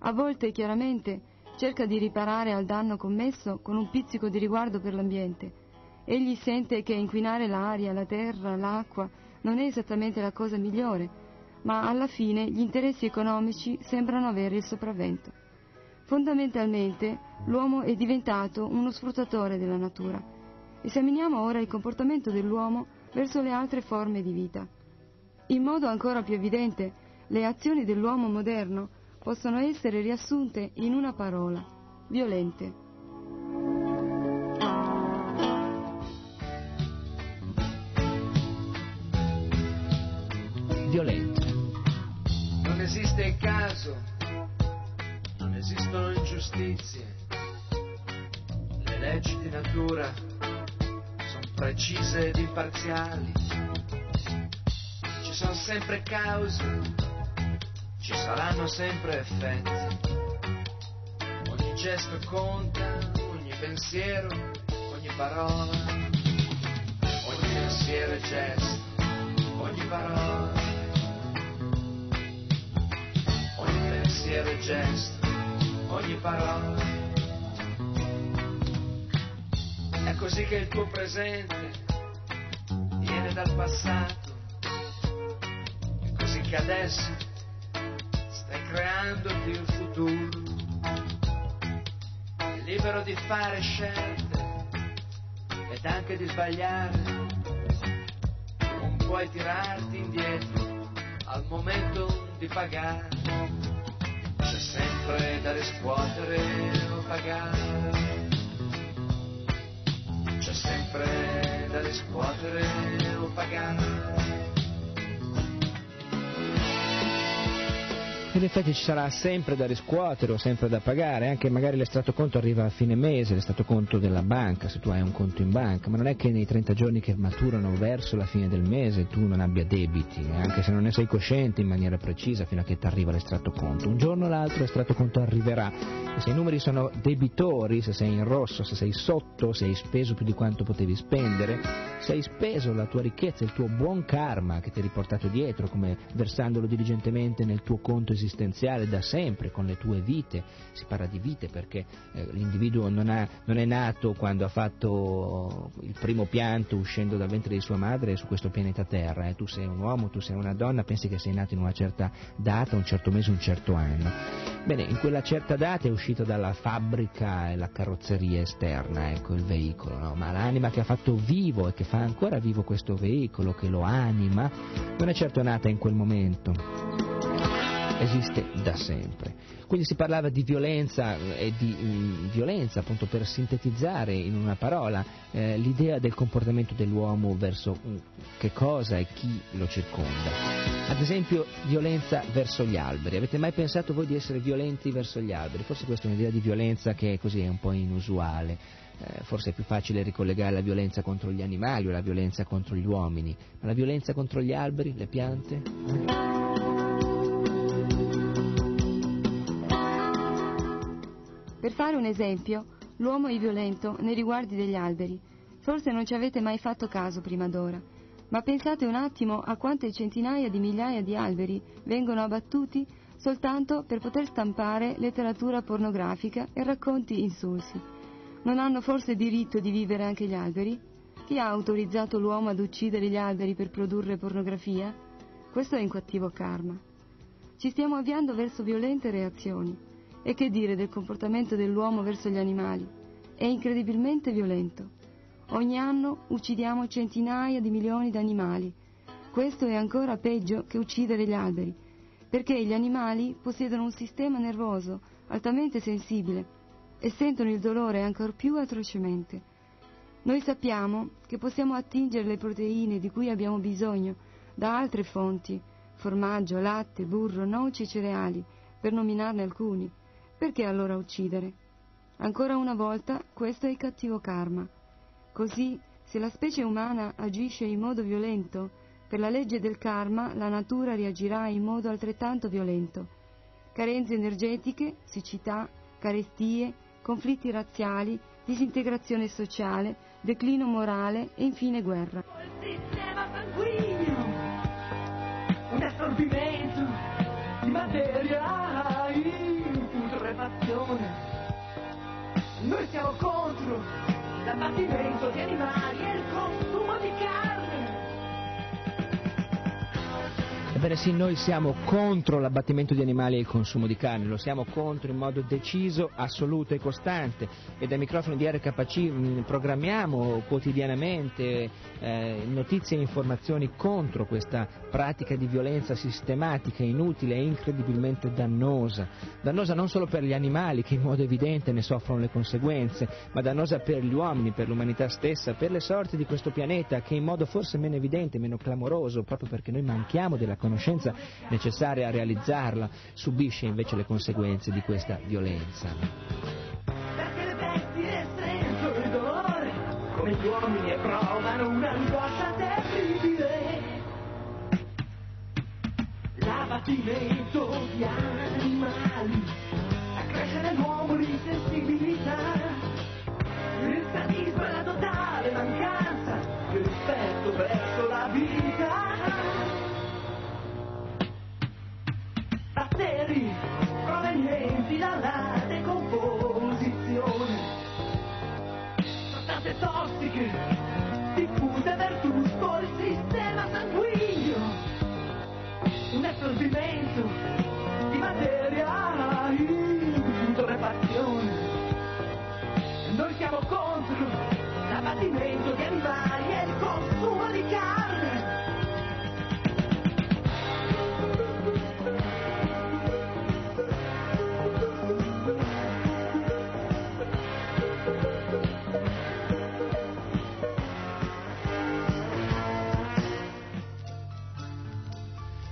A volte, chiaramente, cerca di riparare al danno commesso con un pizzico di riguardo per l'ambiente. Egli sente che inquinare l'aria, la terra, l'acqua non è esattamente la cosa migliore, ma alla fine gli interessi economici sembrano avere il sopravvento. Fondamentalmente l'uomo è diventato uno sfruttatore della natura. Esaminiamo ora il comportamento dell'uomo verso le altre forme di vita. In modo ancora più evidente, le azioni dell'uomo moderno possono essere riassunte in una parola: violente. Violento. Non esiste caso, non esistono ingiustizie, le leggi di natura sono precise ed imparziali, ci sono sempre cause, ci saranno sempre effetti, ogni gesto conta, ogni pensiero, ogni parola, ogni pensiero e gesto, ogni parola. Pensiero e gesto, ogni parola. È così che il tuo presente viene dal passato, è così che adesso stai creandoti un futuro. È libero di fare scelte ed anche di sbagliare, puoi tirarti indietro al momento di pagare, c'è sempre da riscuotere o pagare, c'è sempre da riscuotere o pagare. In effetti ci sarà sempre da riscuotere o sempre da pagare, anche magari l'estratto conto arriva a fine mese, l'estratto conto della banca, se tu hai un conto in banca, ma non è che nei trenta giorni che maturano verso la fine del mese tu non abbia debiti, anche se non ne sei cosciente in maniera precisa fino a che ti arriva l'estratto conto. Un giorno o l'altro l'estratto conto arriverà, e se i numeri sono debitori, se sei in rosso, se sei sotto, se hai speso più di quanto potevi spendere, se hai speso la tua ricchezza, il tuo buon karma che ti hai riportato dietro, come versandolo diligentemente nel tuo conto esistenziale da sempre con le tue vite, si parla di vite perché eh, l'individuo non, ha, non è nato quando ha fatto il primo pianto uscendo dal ventre di sua madre su questo pianeta Terra, eh. Tu sei un uomo, tu sei una donna, pensi che sei nato in una certa data, un certo mese, un certo anno. Bene, in quella certa data è uscito dalla fabbrica e la carrozzeria esterna, ecco il veicolo, no? Ma l'anima che ha fatto vivo e che fa ancora vivo questo veicolo, che lo anima, non è certo nata in quel momento. Esiste da sempre. Quindi si parlava di violenza e di mh, violenza appunto per sintetizzare in una parola eh, l'idea del comportamento dell'uomo verso mh, che cosa e chi lo circonda. Ad esempio violenza verso gli alberi. Avete mai pensato voi di essere violenti verso gli alberi? Forse questa è un'idea di violenza che così è un po' inusuale. Forse è più facile ricollegare la violenza contro gli animali o la violenza contro gli uomini, ma la violenza contro gli alberi, le piante? Per fare un esempio, l'uomo è violento nei riguardi degli alberi. Forse non ci avete mai fatto caso prima d'ora, ma pensate un attimo a quante centinaia di migliaia di alberi vengono abbattuti soltanto per poter stampare letteratura pornografica e racconti insulsi. Non hanno forse diritto di vivere anche gli alberi? Chi ha autorizzato l'uomo ad uccidere gli alberi per produrre pornografia? Questo è un cattivo karma. Ci stiamo avviando verso violente reazioni. E che dire del comportamento dell'uomo verso gli animali? È incredibilmente violento. Ogni anno uccidiamo centinaia di milioni di animali. Questo è ancora peggio che uccidere gli alberi, perché gli animali possiedono un sistema nervoso altamente sensibile e sentono il dolore ancor più atrocemente. Noi sappiamo che possiamo attingere le proteine di cui abbiamo bisogno da altre fonti, formaggio, latte, burro, noci e cereali, per nominarne alcuni. Perché allora uccidere? Ancora una volta questo è il cattivo karma. Così, se la specie umana agisce in modo violento, per la legge del karma la natura reagirà in modo altrettanto violento. Carenze energetiche, siccità, carestie, conflitti razziali, disintegrazione sociale, declino morale e infine guerra. Il sistema sanguigno, un assorbimento di materia in putrefazione. Noi siamo contro l'abbattimento di animali e il consumo di carne. Ebbene sì, noi siamo contro l'abbattimento di animali e il consumo di carne, lo siamo contro in modo deciso, assoluto e costante, e dai microfoni di R K C programmiamo quotidianamente eh, notizie e informazioni contro questa pratica di violenza sistematica, inutile e incredibilmente dannosa. Dannosa non solo per gli animali, che in modo evidente ne soffrono le conseguenze, ma dannosa per gli uomini, per l'umanità stessa, per le sorti di questo pianeta, che in modo forse meno evidente, meno clamoroso, proprio perché noi manchiamo della conoscenza conoscenza necessaria a realizzarla, subisce invece le conseguenze di questa violenza. Perché le bestie sentono il dolore, come gli uomini, e provano un'angoscia terribile. L'abbattimento di animali accresce nell'uomo l'insensibilità, il sadismo e la totale mancanza di rispetto verso la vita. Batteri provenienti dalla decomposizione, sostanze tossiche diffuse per tutto il sistema sanguigno, un assorbimento di materia in putrefazione. Noi siamo contro l'abbattimento di animali e il consumo di carne.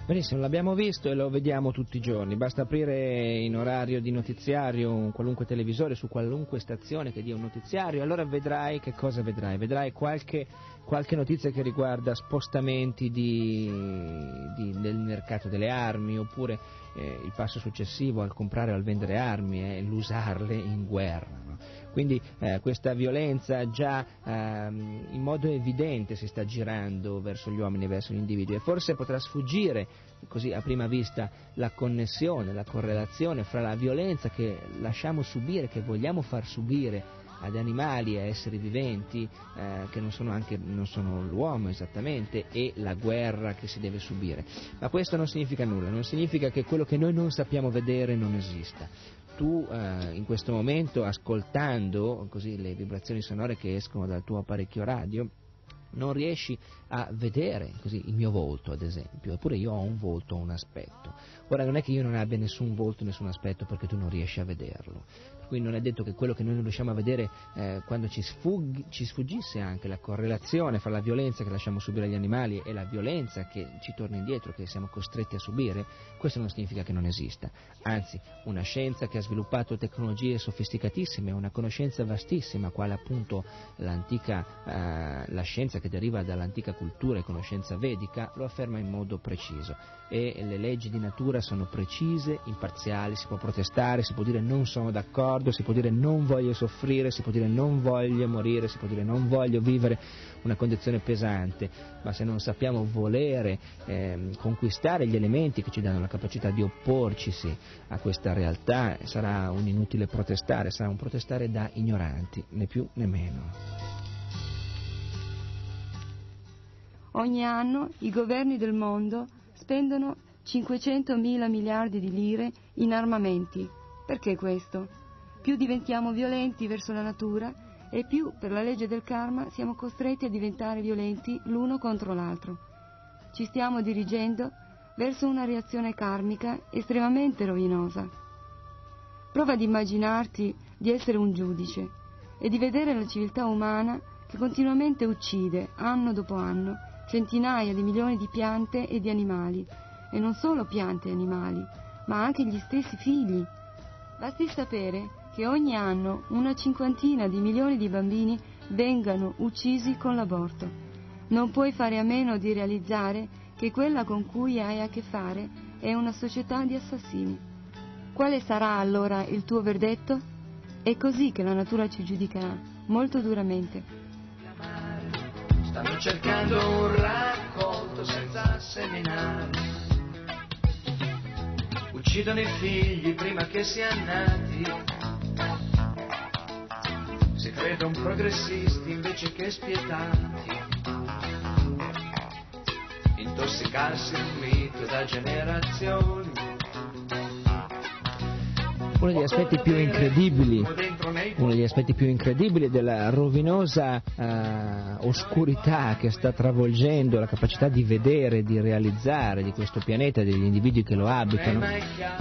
Benissimo, l'abbiamo visto e lo vediamo tutti i giorni, basta aprire in orario di notiziario un qualunque televisore su qualunque stazione che dia un notiziario, allora vedrai che cosa vedrai, vedrai qualche, qualche notizia che riguarda spostamenti di, di, del mercato delle armi, oppure eh, il passo successivo al comprare o al vendere armi è eh, l'usarle in guerra, no? Quindi eh, questa violenza già eh, in modo evidente si sta girando verso gli uomini e verso gli individui, e forse potrà sfuggire così a prima vista la connessione, la correlazione fra la violenza che lasciamo subire, che vogliamo far subire ad animali e esseri viventi eh, che non sono, anche, non sono l'uomo esattamente, e la guerra che si deve subire. Ma questo non significa nulla, non significa che quello che noi non sappiamo vedere non esista. Tu eh, in questo momento, ascoltando così le vibrazioni sonore che escono dal tuo apparecchio radio, non riesci a vedere così il mio volto, ad esempio, eppure io ho un volto, un aspetto. Ora, non è che io non abbia nessun volto, nessun aspetto, perché tu non riesci a vederlo. Quindi non è detto che quello che noi non riusciamo a vedere, eh, quando ci, sfuggi, ci sfuggisse anche la correlazione fra la violenza che lasciamo subire agli animali e la violenza che ci torna indietro, che siamo costretti a subire, questo non significa che non esista. Anzi, una scienza che ha sviluppato tecnologie sofisticatissime, una conoscenza vastissima, quale appunto l'antica, eh, la scienza che deriva dall'antica cultura e conoscenza vedica, lo afferma in modo preciso. E le leggi di natura sono precise, imparziali, si può protestare, si può dire non sono d'accordo, si può dire non voglio soffrire, si può dire non voglio morire, si può dire non voglio vivere una condizione pesante, ma se non sappiamo volere eh, conquistare gli elementi che ci danno la capacità di opporci a questa realtà, sarà un inutile protestare, sarà un protestare da ignoranti, né più né meno. Ogni anno i governi del mondo spendono cinquecentomila miliardi di lire in armamenti. Perché questo? Più diventiamo violenti verso la natura e più, per la legge del karma, siamo costretti a diventare violenti l'uno contro l'altro. Ci stiamo dirigendo verso una reazione karmica estremamente rovinosa. Prova ad immaginarti di essere un giudice e di vedere la civiltà umana che continuamente uccide, anno dopo anno, centinaia di milioni di piante e di animali, e non solo piante e animali, ma anche gli stessi figli. Basti sapere che ogni anno una cinquantina di milioni di bambini vengano uccisi con l'aborto. Non puoi fare a meno di realizzare che quella con cui hai a che fare è una società di assassini. Quale sarà allora il tuo verdetto? È così che la natura ci giudicherà, molto duramente. Stanno cercando un raccolto senza seminare. Uccidono i figli prima che siano nati, si credono progressisti invece che spietati, intossicarsi il mito da generazioni. Uno degli aspetti più incredibili, uno degli aspetti più incredibili della rovinosa eh, oscurità che sta travolgendo la capacità di vedere, di realizzare di questo pianeta e degli individui che lo abitano,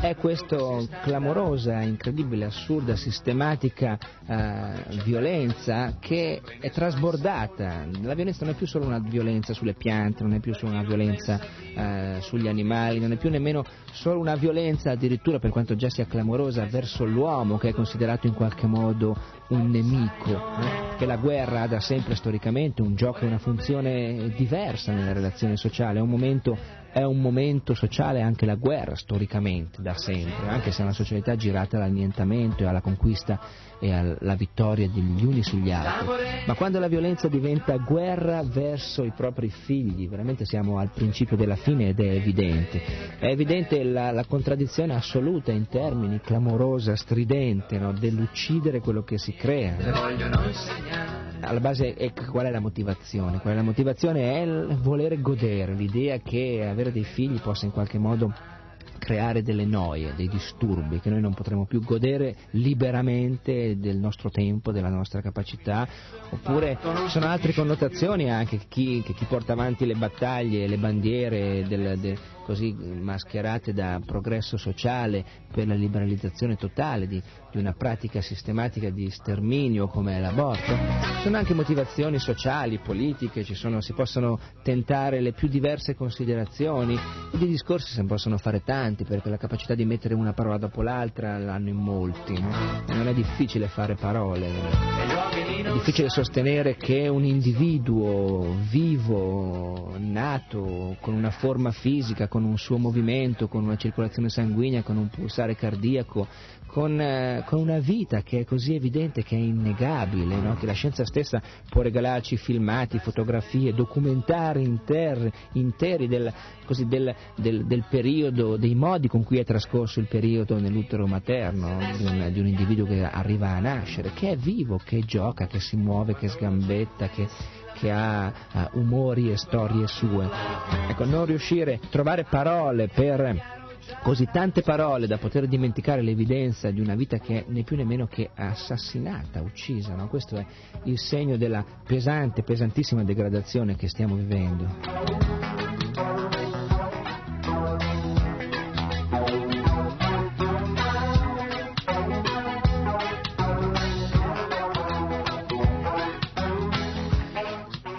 è questa clamorosa, incredibile, assurda, sistematica eh, violenza che è trasbordata. La violenza non è più solo una violenza sulle piante, non è più solo una violenza eh, sugli animali, non è più nemmeno solo una violenza, addirittura, per quanto già sia clamorosa, verso l'uomo, che è considerato in qualche modo un nemico, eh? Che la guerra ha da sempre storicamente un gioco e una funzione diversa nella relazione sociale, è un momento, è un momento sociale anche la guerra, storicamente, da sempre, anche se è una società girata all'annientamento e alla conquista e alla vittoria degli uni sugli altri. Ma quando la violenza diventa guerra verso i propri figli, veramente siamo al principio della fine, ed è evidente. È evidente la, la contraddizione assoluta, in termini clamorosa, stridente, no? Dell'uccidere quello che si crea. Alla base, è, qual è la motivazione? Qual è la motivazione? È il volere godere, l'idea che avere dei figli possa in qualche modo creare delle noie, dei disturbi, che noi non potremo più godere liberamente del nostro tempo, della nostra capacità. Oppure sono altre connotazioni anche, chi, che chi porta avanti le battaglie, le bandiere del, del, così mascherate da progresso sociale per la liberalizzazione totale di, di una pratica sistematica di sterminio come l'aborto. Ci sono anche motivazioni sociali, politiche, ci sono, si possono tentare le più diverse considerazioni e di discorsi se ne possono fare tanti, perché la capacità di mettere una parola dopo l'altra l'hanno in molti, no? Non è difficile fare parole, è difficile sostenere che un individuo vivo, nato, con una forma fisica, con un suo movimento, con una circolazione sanguigna, con un pulsare cardiaco, con, eh, con una vita che è così evidente, che è innegabile, no? Che la scienza stessa può regalarci filmati, fotografie, documentari inter, interi del, così, del, del, del periodo, dei modi con cui è trascorso il periodo nell'utero materno di un, di un individuo che arriva a nascere, che è vivo, che gioca, che si muove, che sgambetta, che... che ha uh, umori e storie sue. Ecco, non riuscire a trovare parole per così tante parole da poter dimenticare l'evidenza di una vita che è né più né meno che assassinata, uccisa, no? Questo è il segno della pesante, pesantissima degradazione che stiamo vivendo.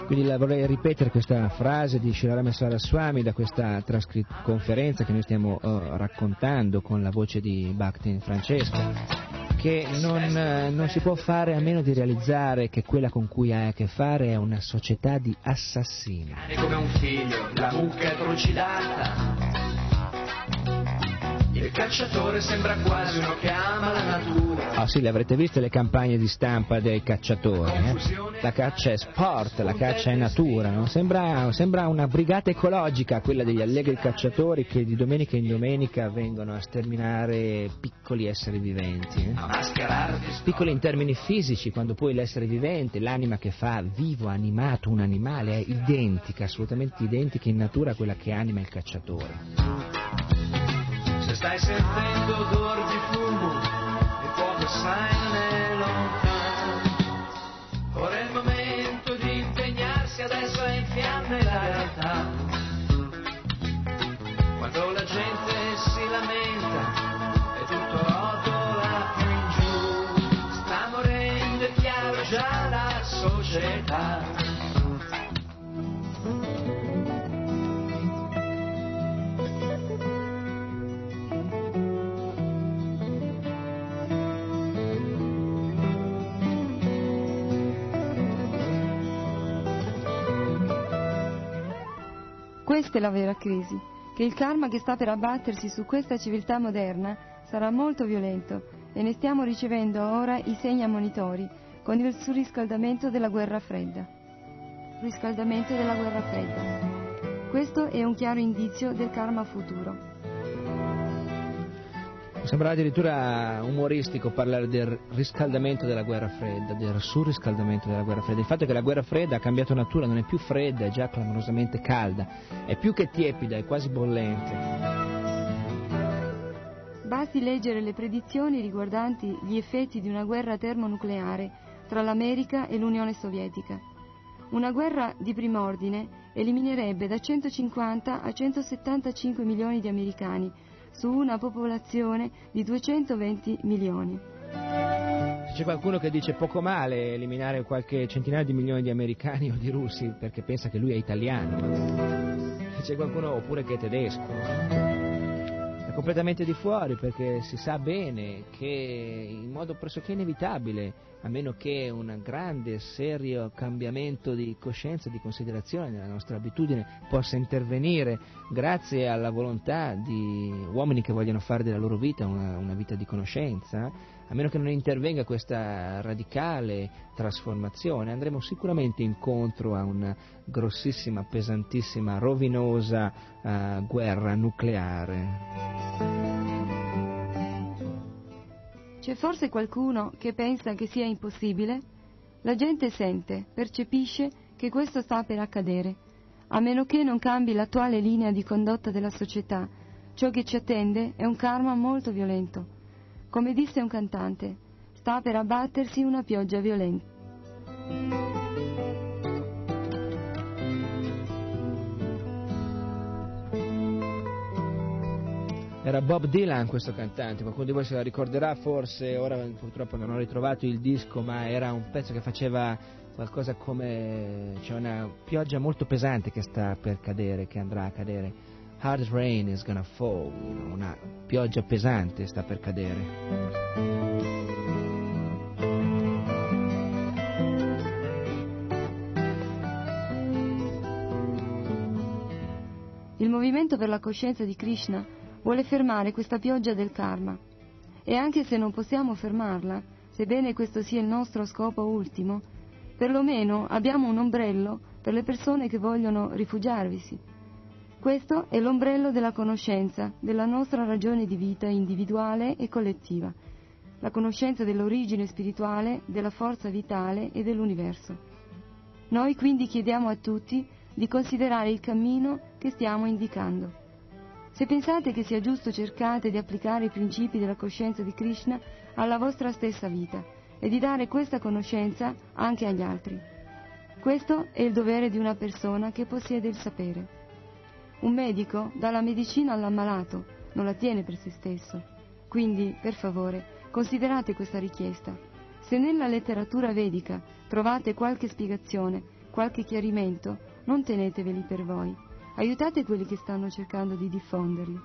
Quindi la vorrei ripetere questa frase di Srirama Saraswami da questa trascrit- conferenza che noi stiamo uh, raccontando con la voce di Bhaktin Francesca, che non, uh, non si può fare a meno di realizzare che quella con cui hai a che fare è una società di assassini. Come un figlio, la mucca è trucidata, il cacciatore sembra quasi uno che ama la natura. Ah oh, sì, le avrete viste le campagne di stampa dei cacciatori, eh? La caccia è sport, la caccia è natura, no? Sembra, sembra una brigata ecologica quella degli allegri cacciatori che di domenica in domenica vengono a sterminare piccoli esseri viventi, eh? Piccoli in termini fisici, quando poi l'essere vivente, l'anima che fa vivo, animato un animale è identica, assolutamente identica in natura a quella che anima il cacciatore. Se stai sentendo odor di fumo e poco sai non è lontano. Ora è il momento di impegnarsi, adesso è in fiamme la realtà. Quando la gente si lamenta è tutto rotola più in giù, sta morendo, è chiaro già la società. Questa è la vera crisi, che il karma che sta per abbattersi su questa civiltà moderna sarà molto violento e ne stiamo ricevendo ora i segni ammonitori con il surriscaldamento della guerra fredda. Riscaldamento della guerra fredda. Questo è un chiaro indizio del karma futuro. Sembrava addirittura umoristico parlare del riscaldamento della guerra fredda, del surriscaldamento della guerra fredda. Il fatto è che la guerra fredda ha cambiato natura, non è più fredda, è già clamorosamente calda, è più che tiepida, è quasi bollente. Basti leggere le predizioni riguardanti gli effetti di una guerra termonucleare tra l'America e l'Unione Sovietica. Una guerra di prim'ordine eliminerebbe da centocinquanta a centosettantacinque milioni di americani, su una popolazione di duecentoventi milioni. Se c'è qualcuno che dice poco male eliminare qualche centinaio di milioni di americani o di russi perché pensa che lui è italiano, se c'è qualcuno oppure che è tedesco, è completamente di fuori, perché si sa bene che in modo pressoché inevitabile, a meno che un grande serio cambiamento di coscienza, di considerazione nella nostra abitudine possa intervenire grazie alla volontà di uomini che vogliono fare della loro vita una, una vita di conoscenza, a meno che non intervenga questa radicale trasformazione, andremo sicuramente incontro a una grossissima, pesantissima, rovinosa uh, guerra nucleare. C'è forse qualcuno che pensa che sia impossibile? La gente sente, percepisce che questo sta per accadere. A meno che non cambi l'attuale linea di condotta della società, ciò che ci attende è un karma molto violento. Come disse un cantante, sta per abbattersi una pioggia violenta. Era Bob Dylan questo cantante, qualcuno di voi se la ricorderà forse, ora purtroppo non ho ritrovato il disco, ma era un pezzo che faceva qualcosa come, c'è una pioggia molto pesante che sta per cadere, che andrà a cadere, hard rain is gonna fall, una pioggia pesante sta per cadere. Il movimento per la coscienza di Krishna vuole fermare questa pioggia del karma. E anche se non possiamo fermarla, sebbene questo sia il nostro scopo ultimo, perlomeno abbiamo un ombrello per le persone che vogliono rifugiarvisi. Questo è l'ombrello della conoscenza, della nostra ragione di vita individuale e collettiva, la conoscenza dell'origine spirituale, della forza vitale e dell'universo. Noi quindi chiediamo a tutti di considerare il cammino che stiamo indicando. Se pensate che sia giusto, cercate di applicare i principi della coscienza di Krishna alla vostra stessa vita e di dare questa conoscenza anche agli altri. Questo è il dovere di una persona che possiede il sapere. Un medico dà la medicina all'ammalato, non la tiene per se stesso. Quindi, per favore, considerate questa richiesta. Se nella letteratura vedica trovate qualche spiegazione, qualche chiarimento, non teneteveli per voi. Aiutate quelli che stanno cercando di diffonderli.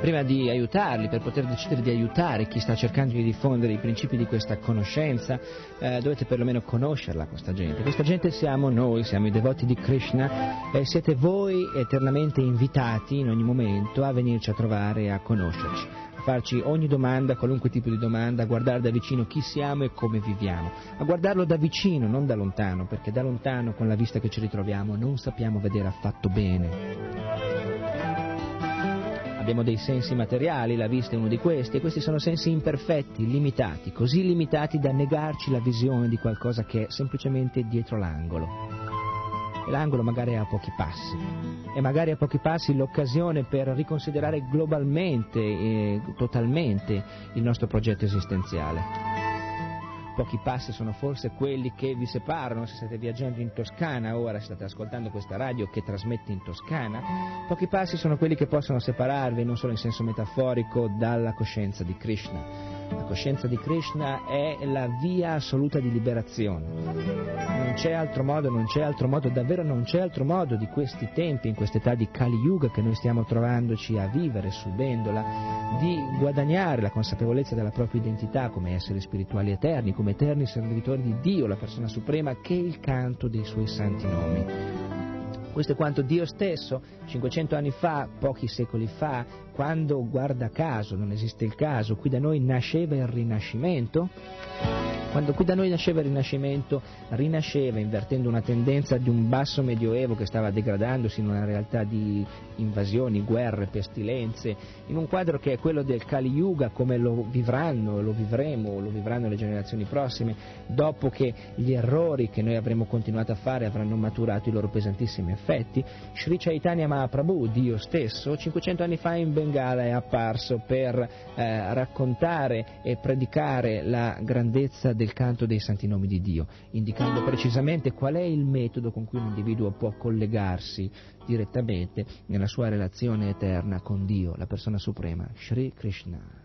Prima di aiutarli, per poter decidere di aiutare chi sta cercando di diffondere i principi di questa conoscenza, eh, dovete perlomeno conoscerla questa gente. Questa gente siamo noi, siamo i devoti di Krishna, e siete voi eternamente invitati in ogni momento a venirci a trovare e a conoscerci, a farci ogni domanda, qualunque tipo di domanda, a guardare da vicino chi siamo e come viviamo, a guardarlo da vicino, non da lontano, perché da lontano con la vista che ci ritroviamo non sappiamo vedere affatto bene. Abbiamo dei sensi materiali, la vista è uno di questi, e questi sono sensi imperfetti, limitati, così limitati da negarci la visione di qualcosa che è semplicemente dietro l'angolo. E l'angolo magari è a pochi passi, e magari a pochi passi l'occasione per riconsiderare globalmente e totalmente il nostro progetto esistenziale. Pochi passi sono forse quelli che vi separano, se state viaggiando in Toscana ora, se state ascoltando questa radio che trasmette in Toscana, pochi passi sono quelli che possono separarvi, non solo in senso metaforico, dalla coscienza di Krishna. La coscienza di Krishna è la via assoluta di liberazione. Non c'è altro modo, non c'è altro modo, davvero non c'è altro modo di questi tempi, in quest'età di Kali Yuga che noi stiamo trovandoci a vivere, subendola, di guadagnare la consapevolezza della propria identità come esseri spirituali eterni, come eterni servitori di Dio, la persona suprema, che è il canto dei suoi santi nomi. Questo è quanto Dio stesso, cinquecento anni fa, pochi secoli fa, quando, guarda caso, non esiste il caso, qui da noi nasceva il Rinascimento, quando qui da noi nasceva il Rinascimento, rinasceva invertendo una tendenza di un basso medioevo che stava degradandosi in una realtà di invasioni, guerre, pestilenze, in un quadro che è quello del Kali Yuga, come lo vivranno, lo vivremo, lo vivranno le generazioni prossime, dopo che gli errori che noi avremo continuato a fare avranno maturato i loro pesantissimi effetti. Sri Chaitanya Mahaprabhu, Dio stesso, cinquecento anni fa in Bengala è apparso per eh, raccontare e predicare la grandezza del canto dei santi nomi di Dio, indicando precisamente qual è il metodo con cui un individuo può collegarsi direttamente nella sua relazione eterna con Dio, la persona suprema, Sri Krishna.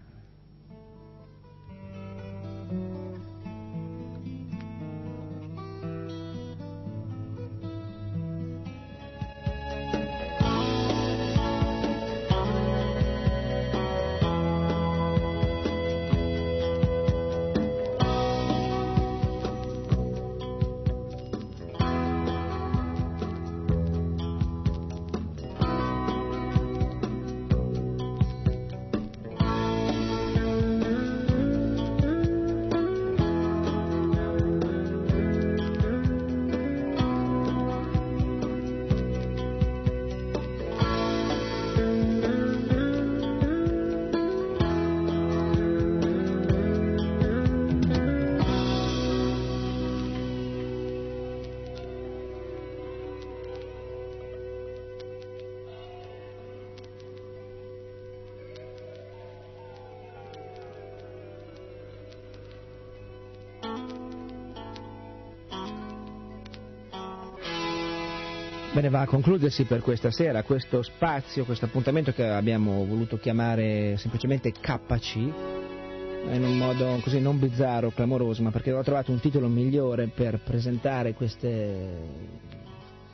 Bene, va a concludersi per questa sera questo spazio, questo appuntamento che abbiamo voluto chiamare semplicemente K C, in un modo così non bizzarro, clamoroso, ma perché ho trovato un titolo migliore per presentare queste...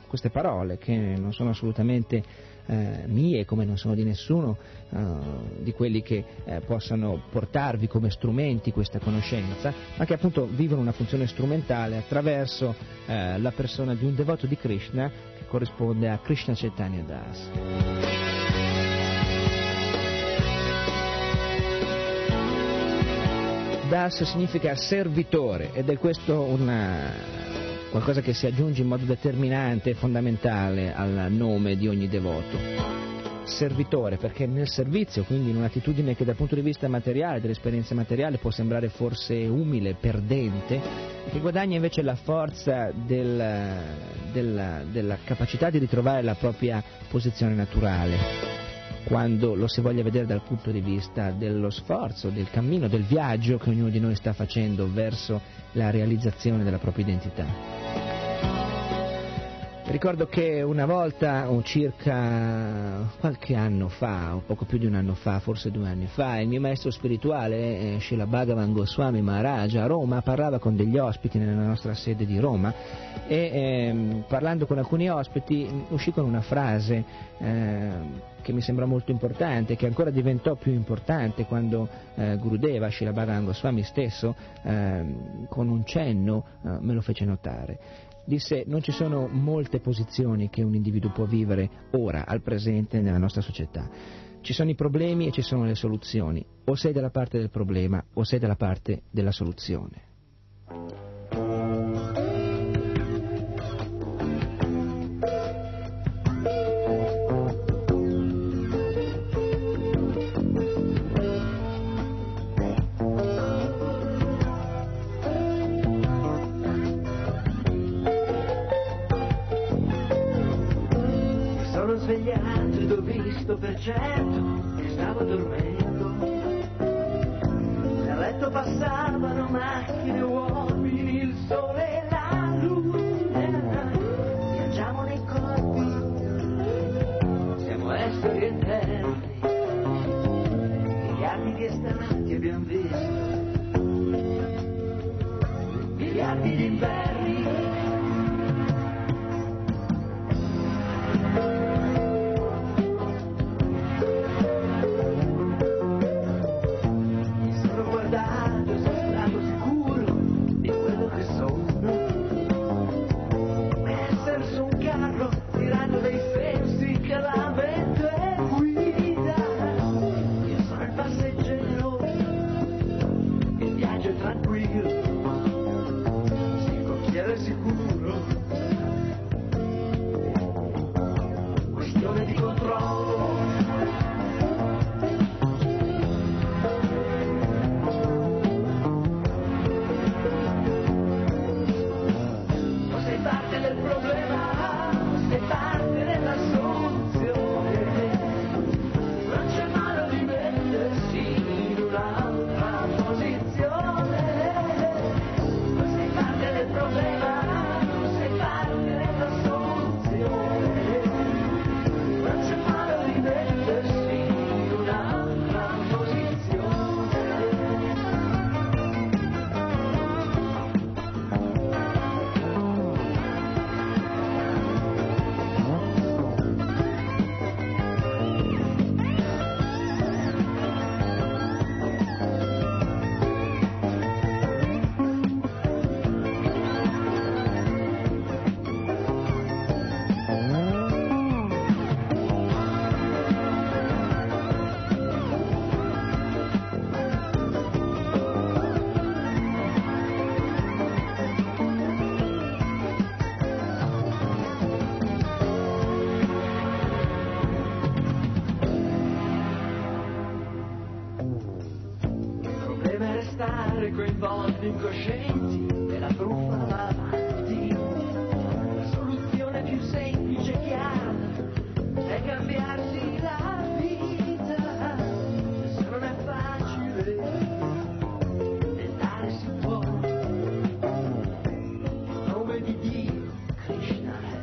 queste parole che non sono assolutamente eh, mie, come non sono di nessuno eh, di quelli che eh, possano portarvi come strumenti questa conoscenza, ma che appunto vivono una funzione strumentale attraverso eh, la persona di un devoto di Krishna che corrisponde a Krishna Chaitanya Das. Das significa servitore, ed è questo una... qualcosa che si aggiunge in modo determinante e fondamentale al nome di ogni devoto. Servitore, perché nel servizio, quindi in un'attitudine che dal punto di vista materiale, dell'esperienza materiale, può sembrare forse umile, perdente, che guadagna invece la forza del, della, della capacità di ritrovare la propria posizione naturale, quando lo si voglia vedere dal punto di vista dello sforzo, del cammino, del viaggio che ognuno di noi sta facendo verso la realizzazione della propria identità. Ricordo che una volta, o circa qualche anno fa, o poco più di un anno fa, forse due anni fa, il mio maestro spirituale, eh, Srila Bhagavan Goswami Maharaj, a Roma, parlava con degli ospiti nella nostra sede di Roma e eh, parlando con alcuni ospiti uscì con una frase eh, che mi sembra molto importante, che ancora diventò più importante quando eh, Gurudeva, Srila Bhagavan Goswami stesso, eh, con un cenno eh, me lo fece notare. Disse: non ci sono molte posizioni che un individuo può vivere ora, al presente, nella nostra società. Ci sono i problemi e ci sono le soluzioni. O sei dalla parte del problema o sei dalla parte della soluzione. Che stavo dormendo, dal letto passavano macchine, uomini, il sole e la luna, viaggiamo nei corpi, siamo esseri eterni, miliardi di estati abbiamo visto, miliardi di inverni. Coinvolti incoscienti della truffa davanti, la soluzione più semplice e chiara è cambiarsi la vita, se non è facile, tentare si può, in nome di Dio, Krishna è.